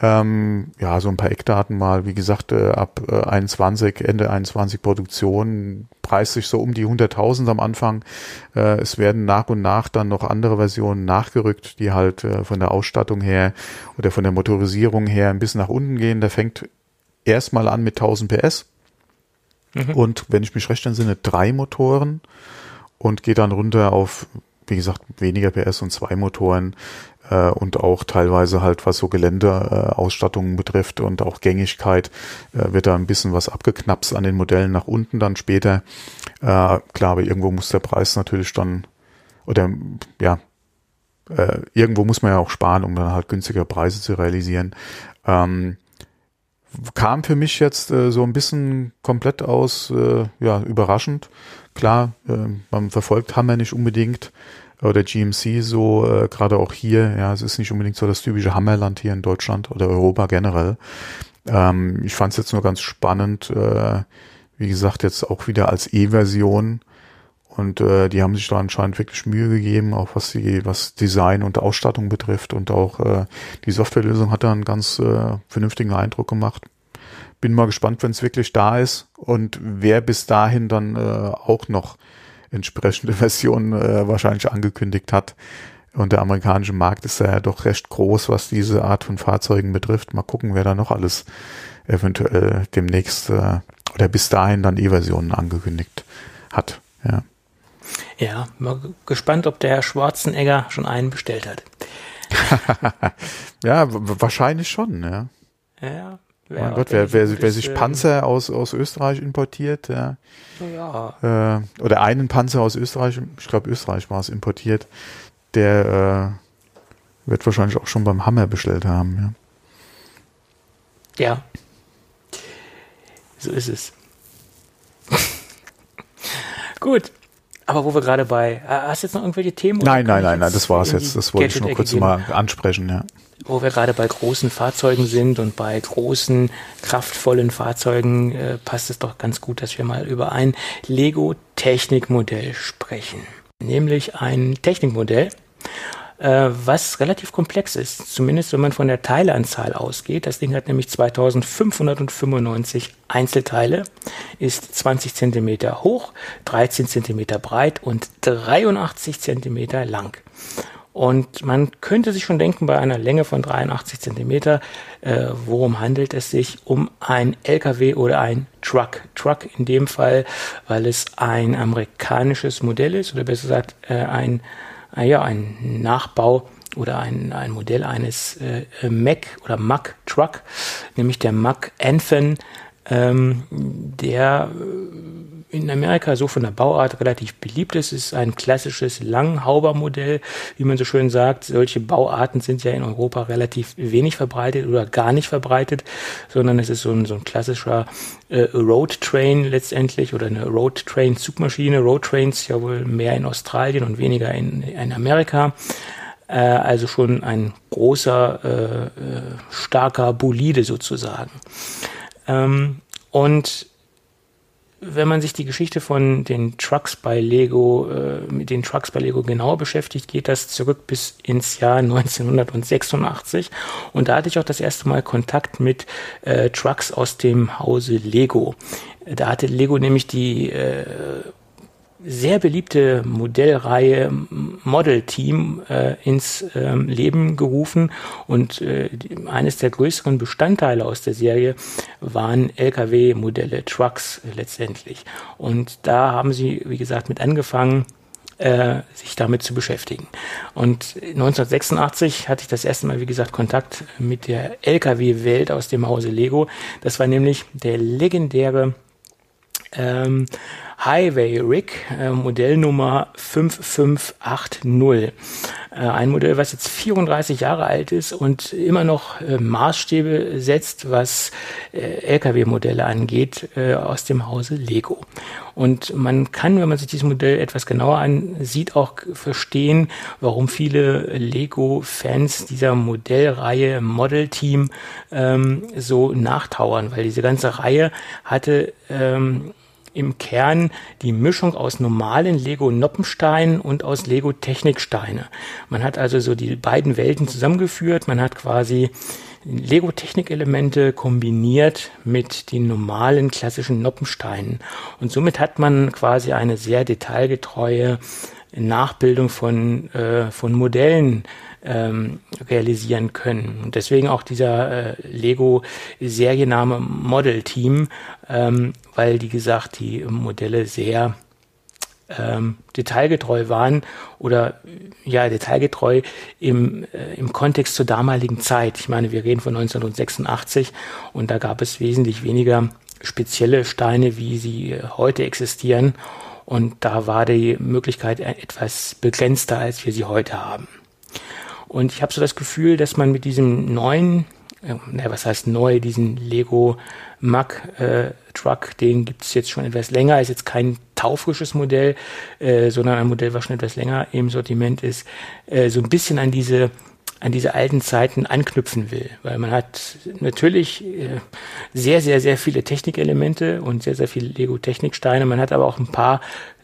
So ein paar Eckdaten mal, wie gesagt, ab Ende 21 Produktion, preist sich so um die 100.000 am Anfang. Es werden nach und nach dann noch andere Versionen nachgerückt, die halt von der Ausstattung her oder von der Motorisierung her ein bisschen nach unten gehen. Da fängt erstmal an mit 1000 PS und wenn ich mich recht entsinne, 3 Motoren und geht dann runter auf, wie gesagt, weniger PS und 2 Motoren. Und auch teilweise halt, was so Geländeausstattungen betrifft und auch Gängigkeit, wird da ein bisschen was abgeknapst an den Modellen nach unten dann später. Klar, aber irgendwo muss der Preis natürlich dann, irgendwo muss man ja auch sparen, um dann halt günstige Preise zu realisieren. Kam für mich jetzt so ein bisschen komplett aus, überraschend. Klar, man verfolgt Hummer nicht unbedingt. Oder GMC so, gerade auch hier, ja, es ist nicht unbedingt so das typische Hummerland hier in Deutschland oder Europa generell. Ich fand es jetzt nur ganz spannend, wie gesagt, jetzt auch wieder als E-Version und die haben sich da anscheinend wirklich Mühe gegeben, auch was Design und Ausstattung betrifft und auch die Softwarelösung hat da einen ganz vernünftigen Eindruck gemacht. Bin mal gespannt, wenn es wirklich da ist und wer bis dahin dann auch noch entsprechende Version wahrscheinlich angekündigt hat. Und der amerikanische Markt ist ja doch recht groß, was diese Art von Fahrzeugen betrifft. Mal gucken, wer da noch alles eventuell demnächst oder bis dahin dann E-Versionen angekündigt hat. Ja, mal gespannt, ob der Herr Schwarzenegger schon einen bestellt hat. Ja, wahrscheinlich schon. Ja. Mein Gott, wer sich Panzer aus Österreich importiert, oder einen Panzer aus Österreich, ich glaube Österreich war es importiert, der Wird wahrscheinlich auch schon beim Hummer bestellt haben. Ja, ja. So ist es. Gut. Aber wo wir gerade bei... Hast du jetzt noch irgendwelche Themen? Nein, das war's jetzt. Das wollte ich nur kurz mal ansprechen, ja. Wo wir gerade bei großen Fahrzeugen sind und bei großen, kraftvollen Fahrzeugen, passt es doch ganz gut, dass wir mal über ein Lego-Technikmodell sprechen. Nämlich ein Technikmodell, was relativ komplex ist. Zumindest, wenn man von der Teileanzahl ausgeht. Das Ding hat nämlich 2595 Einzelteile, ist 20 cm hoch, 13 cm breit und 83 cm lang. Und man könnte sich schon denken, bei einer Länge von 83 cm, worum handelt es sich? Um ein LKW oder ein Truck. Truck in dem Fall, weil es ein amerikanisches Modell ist, oder besser gesagt ein Nachbau oder ein Modell eines Mac oder Mac Truck, nämlich der Mac Anthem, der in Amerika so von der Bauart relativ beliebt ist. Es ist ein klassisches Langhaubermodell, wie man so schön sagt. Solche Bauarten sind ja in Europa relativ wenig verbreitet oder gar nicht verbreitet, sondern es ist so ein klassischer Roadtrain letztendlich oder eine Roadtrain-Zugmaschine. Roadtrains ja wohl mehr in Australien und weniger in Amerika. Also schon ein großer, starker Bolide sozusagen. Und wenn man sich die Geschichte von den Trucks bei Lego, genauer beschäftigt, geht das zurück bis ins Jahr 1986. Und da hatte ich auch das erste Mal Kontakt mit Trucks aus dem Hause Lego. Da hatte Lego nämlich die sehr beliebte Modellreihe Model Team ins Leben gerufen, und eines der größeren Bestandteile aus der Serie waren LKW-Modelle, Trucks letztendlich. Und da haben sie, wie gesagt, mit angefangen, sich damit zu beschäftigen. Und 1986 hatte ich das erste Mal, wie gesagt, Kontakt mit der LKW-Welt aus dem Hause Lego. Das war nämlich der legendäre Highway Rig, Modellnummer 5580. Ein Modell, was jetzt 34 Jahre alt ist und immer noch Maßstäbe setzt, was LKW-Modelle angeht, aus dem Hause Lego. Und man kann, wenn man sich dieses Modell etwas genauer ansieht, auch verstehen, warum viele Lego-Fans dieser Modellreihe Model Team so nachtauern, weil diese ganze Reihe hatte im Kern die Mischung aus normalen Lego-Noppensteinen und aus Lego-Techniksteine. Man hat also so die beiden Welten zusammengeführt. Man hat quasi Lego-Technik-Elemente kombiniert mit den normalen klassischen Noppensteinen. Und somit hat man quasi eine sehr detailgetreue Nachbildung von Modellen realisieren können. Und deswegen auch dieser Lego-Serienname Model Team, weil, wie gesagt, die Modelle sehr detailgetreu waren oder ja, detailgetreu im Kontext zur damaligen Zeit. Ich meine, wir reden von 1986 und da gab es wesentlich weniger spezielle Steine, wie sie heute existieren. Und da war die Möglichkeit etwas begrenzter, als wir sie heute haben. Und ich habe so das Gefühl, dass man mit diesem neuen, was heißt neu, diesen Lego Mac Truck, den gibt es jetzt schon etwas länger, ist jetzt kein taufrisches Modell, sondern ein Modell, was schon etwas länger im Sortiment ist, so ein bisschen an diese alten Zeiten anknüpfen will, weil man hat natürlich sehr, sehr, sehr viele Technikelemente und sehr, sehr viele Lego-Techniksteine. Man hat aber auch ein paar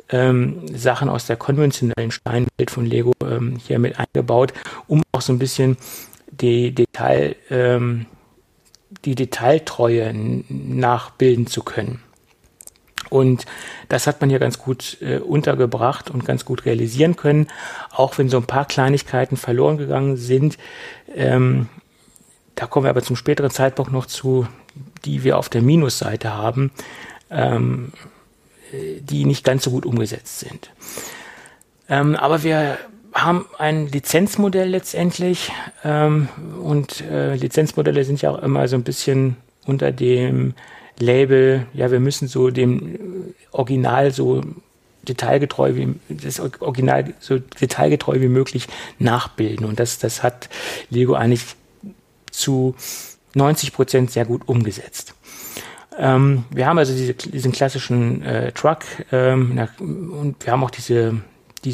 Sachen aus der konventionellen Steinwelt von Lego hier mit eingebaut, um auch so ein bisschen die Detailtreue nachbilden zu können. Und das hat man hier ganz gut untergebracht und ganz gut realisieren können, auch wenn so ein paar Kleinigkeiten verloren gegangen sind. Da kommen wir aber zum späteren Zeitpunkt noch zu, die wir auf der Minusseite haben, die nicht ganz so gut umgesetzt sind. Aber wir haben ein Lizenzmodell letztendlich, und Lizenzmodelle sind ja auch immer so ein bisschen unter dem Label, ja, wir müssen so dem Original so detailgetreu wie möglich nachbilden. Und das hat Lego eigentlich zu 90% sehr gut umgesetzt. Wir haben also diesen klassischen Truck, und wir haben auch diese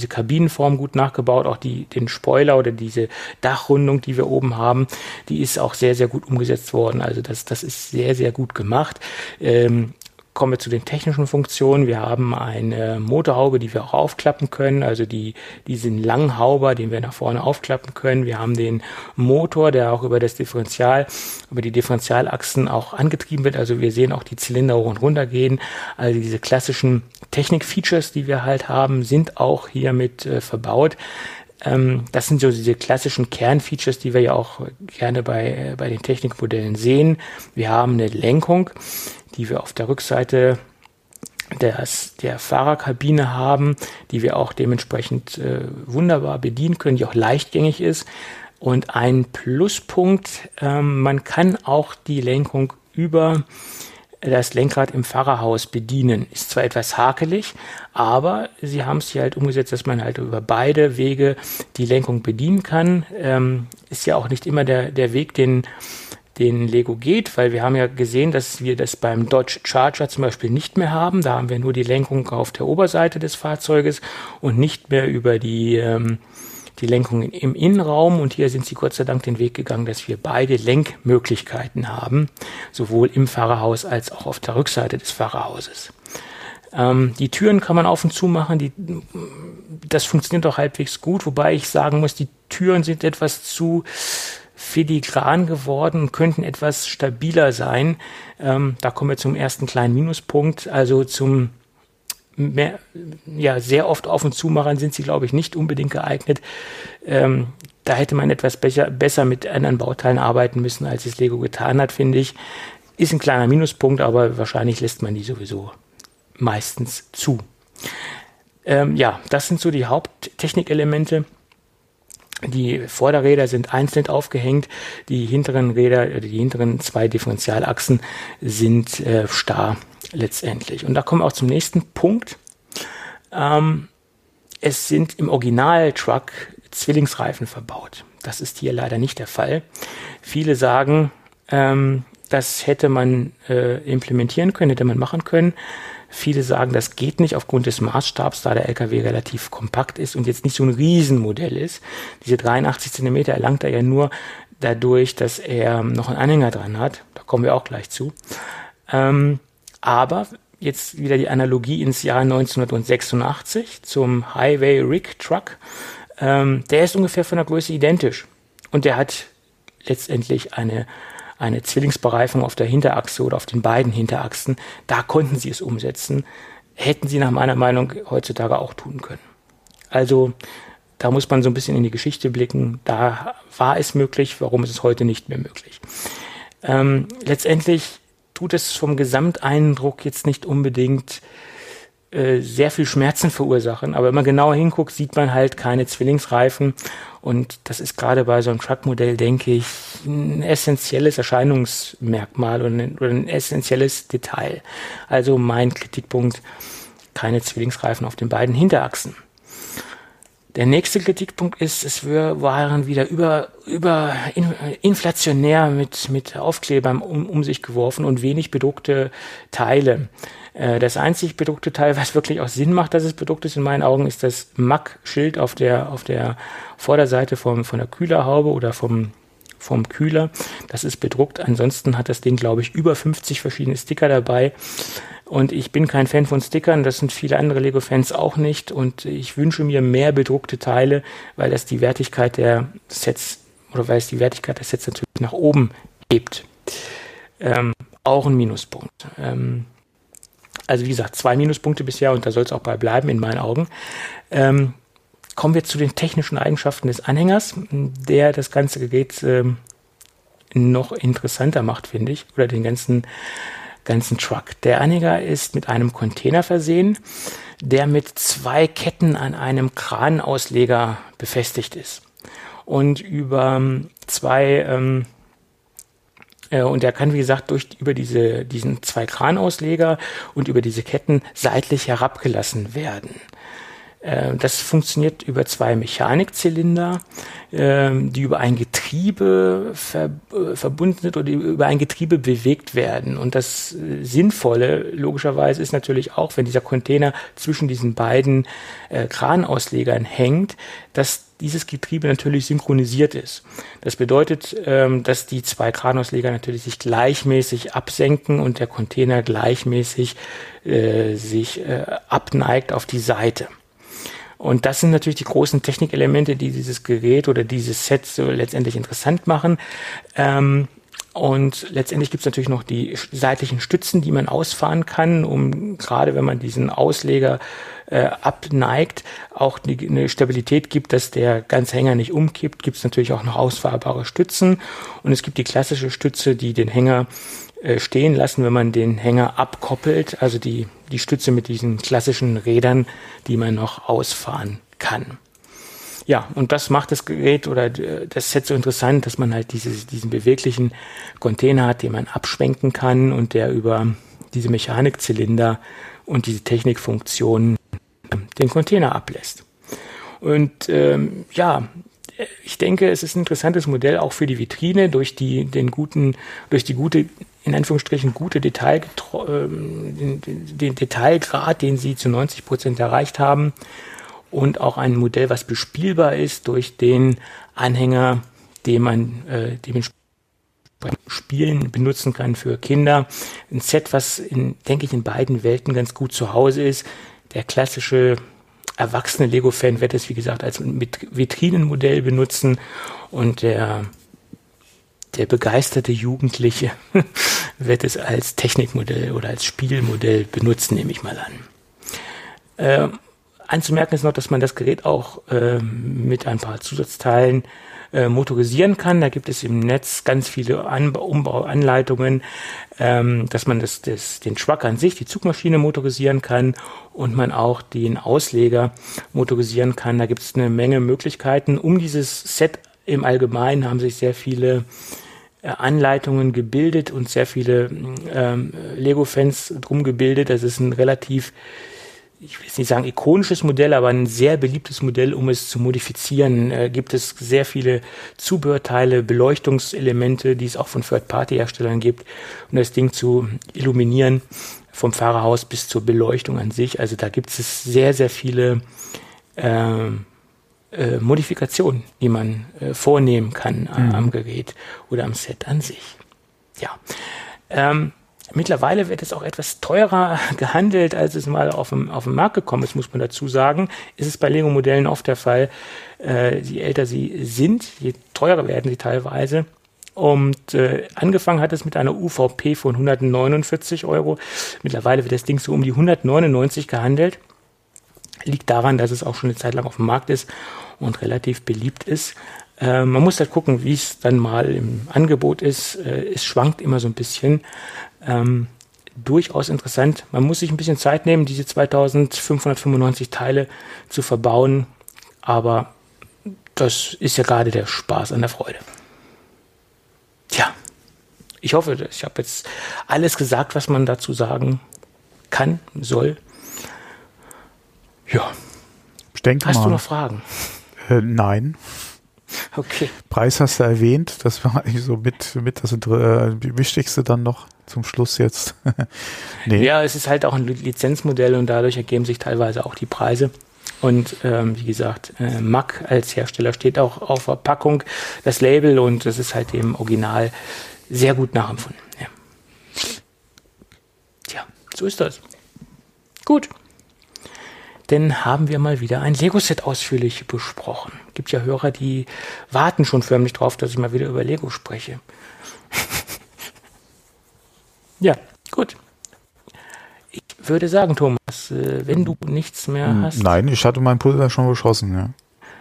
Kabinenform gut nachgebaut, auch den Spoiler oder diese Dachrundung, die wir oben haben, die ist auch sehr, sehr gut umgesetzt worden. Also das ist sehr, sehr gut gemacht. Kommen wir zu den technischen Funktionen. Wir haben eine Motorhaube, die wir auch aufklappen können, also diesen Langhauber, den wir nach vorne aufklappen können. Wir haben den Motor, der auch über die Differentialachsen auch angetrieben wird. Also wir sehen auch die Zylinder hoch und runter gehen. Also diese klassischen Technik-Features, die wir halt haben, sind auch hier mit verbaut. Das sind so diese klassischen Kernfeatures, die wir ja auch gerne bei den Technikmodellen sehen. Wir haben eine Lenkung, die wir auf der Rückseite der Fahrerkabine haben, die wir auch dementsprechend wunderbar bedienen können, die auch leichtgängig ist. Und ein Pluspunkt, man kann auch die Lenkung über das Lenkrad im Fahrerhaus bedienen. Ist zwar etwas hakelig, aber sie haben es hier halt umgesetzt, dass man halt über beide Wege die Lenkung bedienen kann. Ist ja auch nicht immer der Weg, den Lego geht, weil wir haben ja gesehen, dass wir das beim Dodge Charger zum Beispiel nicht mehr haben. Da haben wir nur die Lenkung auf der Oberseite des Fahrzeuges und nicht mehr über die Lenkung im Innenraum. Und hier sind sie Gott sei Dank den Weg gegangen, dass wir beide Lenkmöglichkeiten haben, sowohl im Fahrerhaus als auch auf der Rückseite des Fahrerhauses. Die Türen kann man auf und zu machen, das funktioniert auch halbwegs gut, wobei ich sagen muss, die Türen sind etwas zu filigran geworden und könnten etwas stabiler sein. Da kommen wir zum ersten kleinen Minuspunkt, also zum sehr oft auf und zu machen sind sie, glaube ich, nicht unbedingt geeignet. Da hätte man etwas besser mit anderen Bauteilen arbeiten müssen, als es Lego getan hat, finde ich. Ist ein kleiner Minuspunkt, aber wahrscheinlich lässt man die sowieso meistens zu. Das sind so die Haupttechnikelemente. Die Vorderräder sind einzeln aufgehängt, die hinteren zwei Differentialachsen sind starr letztendlich. Und da kommen wir auch zum nächsten Punkt. Es sind im Original-Truck Zwillingsreifen verbaut. Das ist hier leider nicht der Fall. Viele sagen, das hätte man implementieren können, hätte man machen können. Viele sagen, das geht nicht aufgrund des Maßstabs, da der LKW relativ kompakt ist und jetzt nicht so ein Riesenmodell ist. Diese 83 cm erlangt er ja nur dadurch, dass er noch einen Anhänger dran hat. Da kommen wir auch gleich zu. Aber jetzt wieder die Analogie ins Jahr 1986 zum Highway Rig Truck. Der ist ungefähr von der Größe identisch. Und der hat letztendlich eine Zwillingsbereifung auf der Hinterachse oder auf den beiden Hinterachsen, da konnten sie es umsetzen, hätten sie nach meiner Meinung heutzutage auch tun können. Also da muss man so ein bisschen in die Geschichte blicken, da war es möglich, warum ist es heute nicht mehr möglich? Letztendlich tut es vom Gesamteindruck jetzt nicht unbedingt sehr viel Schmerzen verursachen, aber wenn man genauer hinguckt, sieht man halt keine Zwillingsreifen und das ist gerade bei so einem Truck-Modell, denke ich, ein essentielles Erscheinungsmerkmal oder ein essentielles Detail. Also mein Kritikpunkt, keine Zwillingsreifen auf den beiden Hinterachsen. Der nächste Kritikpunkt ist, waren wieder inflationär mit Aufklebern um sich geworfen und wenig bedruckte Teile. Das einzig bedruckte Teil, was wirklich auch Sinn macht, dass es bedruckt ist, in meinen Augen, ist das Mack-Schild auf der Vorderseite von der Kühlerhaube oder vom Kühler. Das ist bedruckt. Ansonsten hat das Ding, glaube ich, über 50 verschiedene Sticker dabei. Und ich bin kein Fan von Stickern. Das sind viele andere Lego-Fans auch nicht. Und ich wünsche mir mehr bedruckte Teile, weil das die Wertigkeit der Sets natürlich nach oben hebt. Auch ein Minuspunkt. Also wie gesagt, 2 Minuspunkte bisher und da soll es auch bei bleiben in meinen Augen. Kommen wir zu den technischen Eigenschaften des Anhängers, der das ganze Gerät noch interessanter macht, finde ich, oder den ganzen Truck. Der Anhänger ist mit einem Container versehen, der mit 2 Ketten an einem Kranausleger befestigt ist und über 2 Und der kann, wie gesagt, über diesen 2-Kranausleger und über diese Ketten seitlich herabgelassen werden. Das funktioniert über 2 Mechanikzylinder, die über ein Getriebe verbunden sind oder über ein Getriebe bewegt werden. Und das Sinnvolle, logischerweise, ist natürlich auch, wenn dieser Container zwischen diesen beiden Kranauslegern hängt, dass dieses Getriebe natürlich synchronisiert ist. Das bedeutet, dass die 2 Kranausleger natürlich sich gleichmäßig absenken und der Container gleichmäßig sich abneigt auf die Seite. Und das sind natürlich die großen Technikelemente, die dieses Gerät oder dieses Set so letztendlich interessant machen. Und letztendlich gibt es natürlich noch die seitlichen Stützen, die man ausfahren kann, um gerade wenn man diesen Ausleger abneigt, auch eine Stabilität gibt, dass der ganze Hänger nicht umkippt. Gibt es natürlich auch noch ausfahrbare Stützen. Und es gibt die klassische Stütze, die den Hänger stehen lassen, wenn man den Hänger abkoppelt, also die Stütze mit diesen klassischen Rädern, die man noch ausfahren kann. Ja, und das macht das Gerät oder das Set so interessant, dass man halt diesen beweglichen Container hat, den man abschwenken kann und der über diese Mechanikzylinder und diese Technikfunktionen den Container ablässt. Und ich denke, es ist ein interessantes Modell auch für die Vitrine durch die gute, in Anführungsstrichen gute den Detailgrad, den sie zu 90% erreicht haben, und auch ein Modell, was bespielbar ist durch den Anhänger, den man dementsprechend beim Spielen benutzen kann für Kinder. Ein Set, was denke ich in beiden Welten ganz gut zu Hause ist. Der klassische erwachsene Lego-Fan wird es, wie gesagt, als Vitrinenmodell benutzen, und der begeisterte Jugendliche wird es als Technikmodell oder als Spielmodell benutzen, nehme ich mal an. Anzumerken ist noch, dass man das Gerät auch mit ein paar Zusatzteilen motorisieren kann. Da gibt es im Netz ganz viele Umbauanleitungen, dass man den Truck an sich, die Zugmaschine, motorisieren kann und man auch den Ausleger motorisieren kann. Da gibt es eine Menge Möglichkeiten. Um dieses Set im Allgemeinen haben sich sehr viele Anleitungen gebildet und sehr viele Lego-Fans drum gebildet. Das ist ein relativ, ich will jetzt nicht sagen ikonisches Modell, aber ein sehr beliebtes Modell, um es zu modifizieren. Gibt es sehr viele Zubehörteile, Beleuchtungselemente, die es auch von Third-Party-Herstellern gibt, um das Ding zu illuminieren, vom Fahrerhaus bis zur Beleuchtung an sich. Also da gibt es sehr, sehr viele Modifikationen, die man vornehmen kann am Gerät oder am Set an sich. Ja. Mittlerweile wird es auch etwas teurer gehandelt, als es mal auf den Markt gekommen ist, muss man dazu sagen. Ist es bei Lego-Modellen oft der Fall, je älter sie sind, je teurer werden sie teilweise. Und angefangen hat es mit einer UVP von 149 €. Mittlerweile wird das Ding so um die 199 gehandelt. Liegt daran, dass es auch schon eine Zeit lang auf dem Markt ist und relativ beliebt ist. Man muss halt gucken, wie es dann mal im Angebot ist. Es schwankt immer so ein bisschen. Durchaus interessant. Man muss sich ein bisschen Zeit nehmen, diese 2595 Teile zu verbauen. Aber das ist ja gerade der Spaß an der Freude. Tja, ich hoffe, ich habe jetzt alles gesagt, was man dazu sagen kann, soll. Ja. Ich denke mal. Hast du noch Fragen? Nein. Okay. Preis hast du erwähnt, das war eigentlich so mit das Wichtigste dann noch zum Schluss jetzt. Nee. Ja, es ist halt auch ein Lizenzmodell und dadurch ergeben sich teilweise auch die Preise. Und wie gesagt, Mac als Hersteller steht auch auf Verpackung, das Label, und das ist halt dem Original sehr gut nachempfunden. Ja. Tja, so ist das. Gut. Denn haben wir mal wieder ein Lego-Set ausführlich besprochen. Gibt ja Hörer, die warten schon förmlich drauf, dass ich mal wieder über Lego spreche. Ja, gut. Ich würde sagen, Thomas, wenn du nichts mehr hast... Nein, ich hatte meinen Pulver schon verschossen, ja.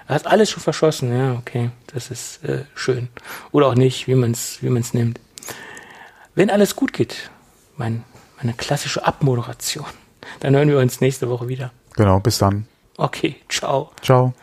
Er hat alles schon verschossen, ja, okay. Das ist schön. Oder auch nicht, wie man's nimmt. Wenn alles gut geht, meine klassische Abmoderation, dann hören wir uns nächste Woche wieder. Genau, bis dann. Okay, ciao. Ciao.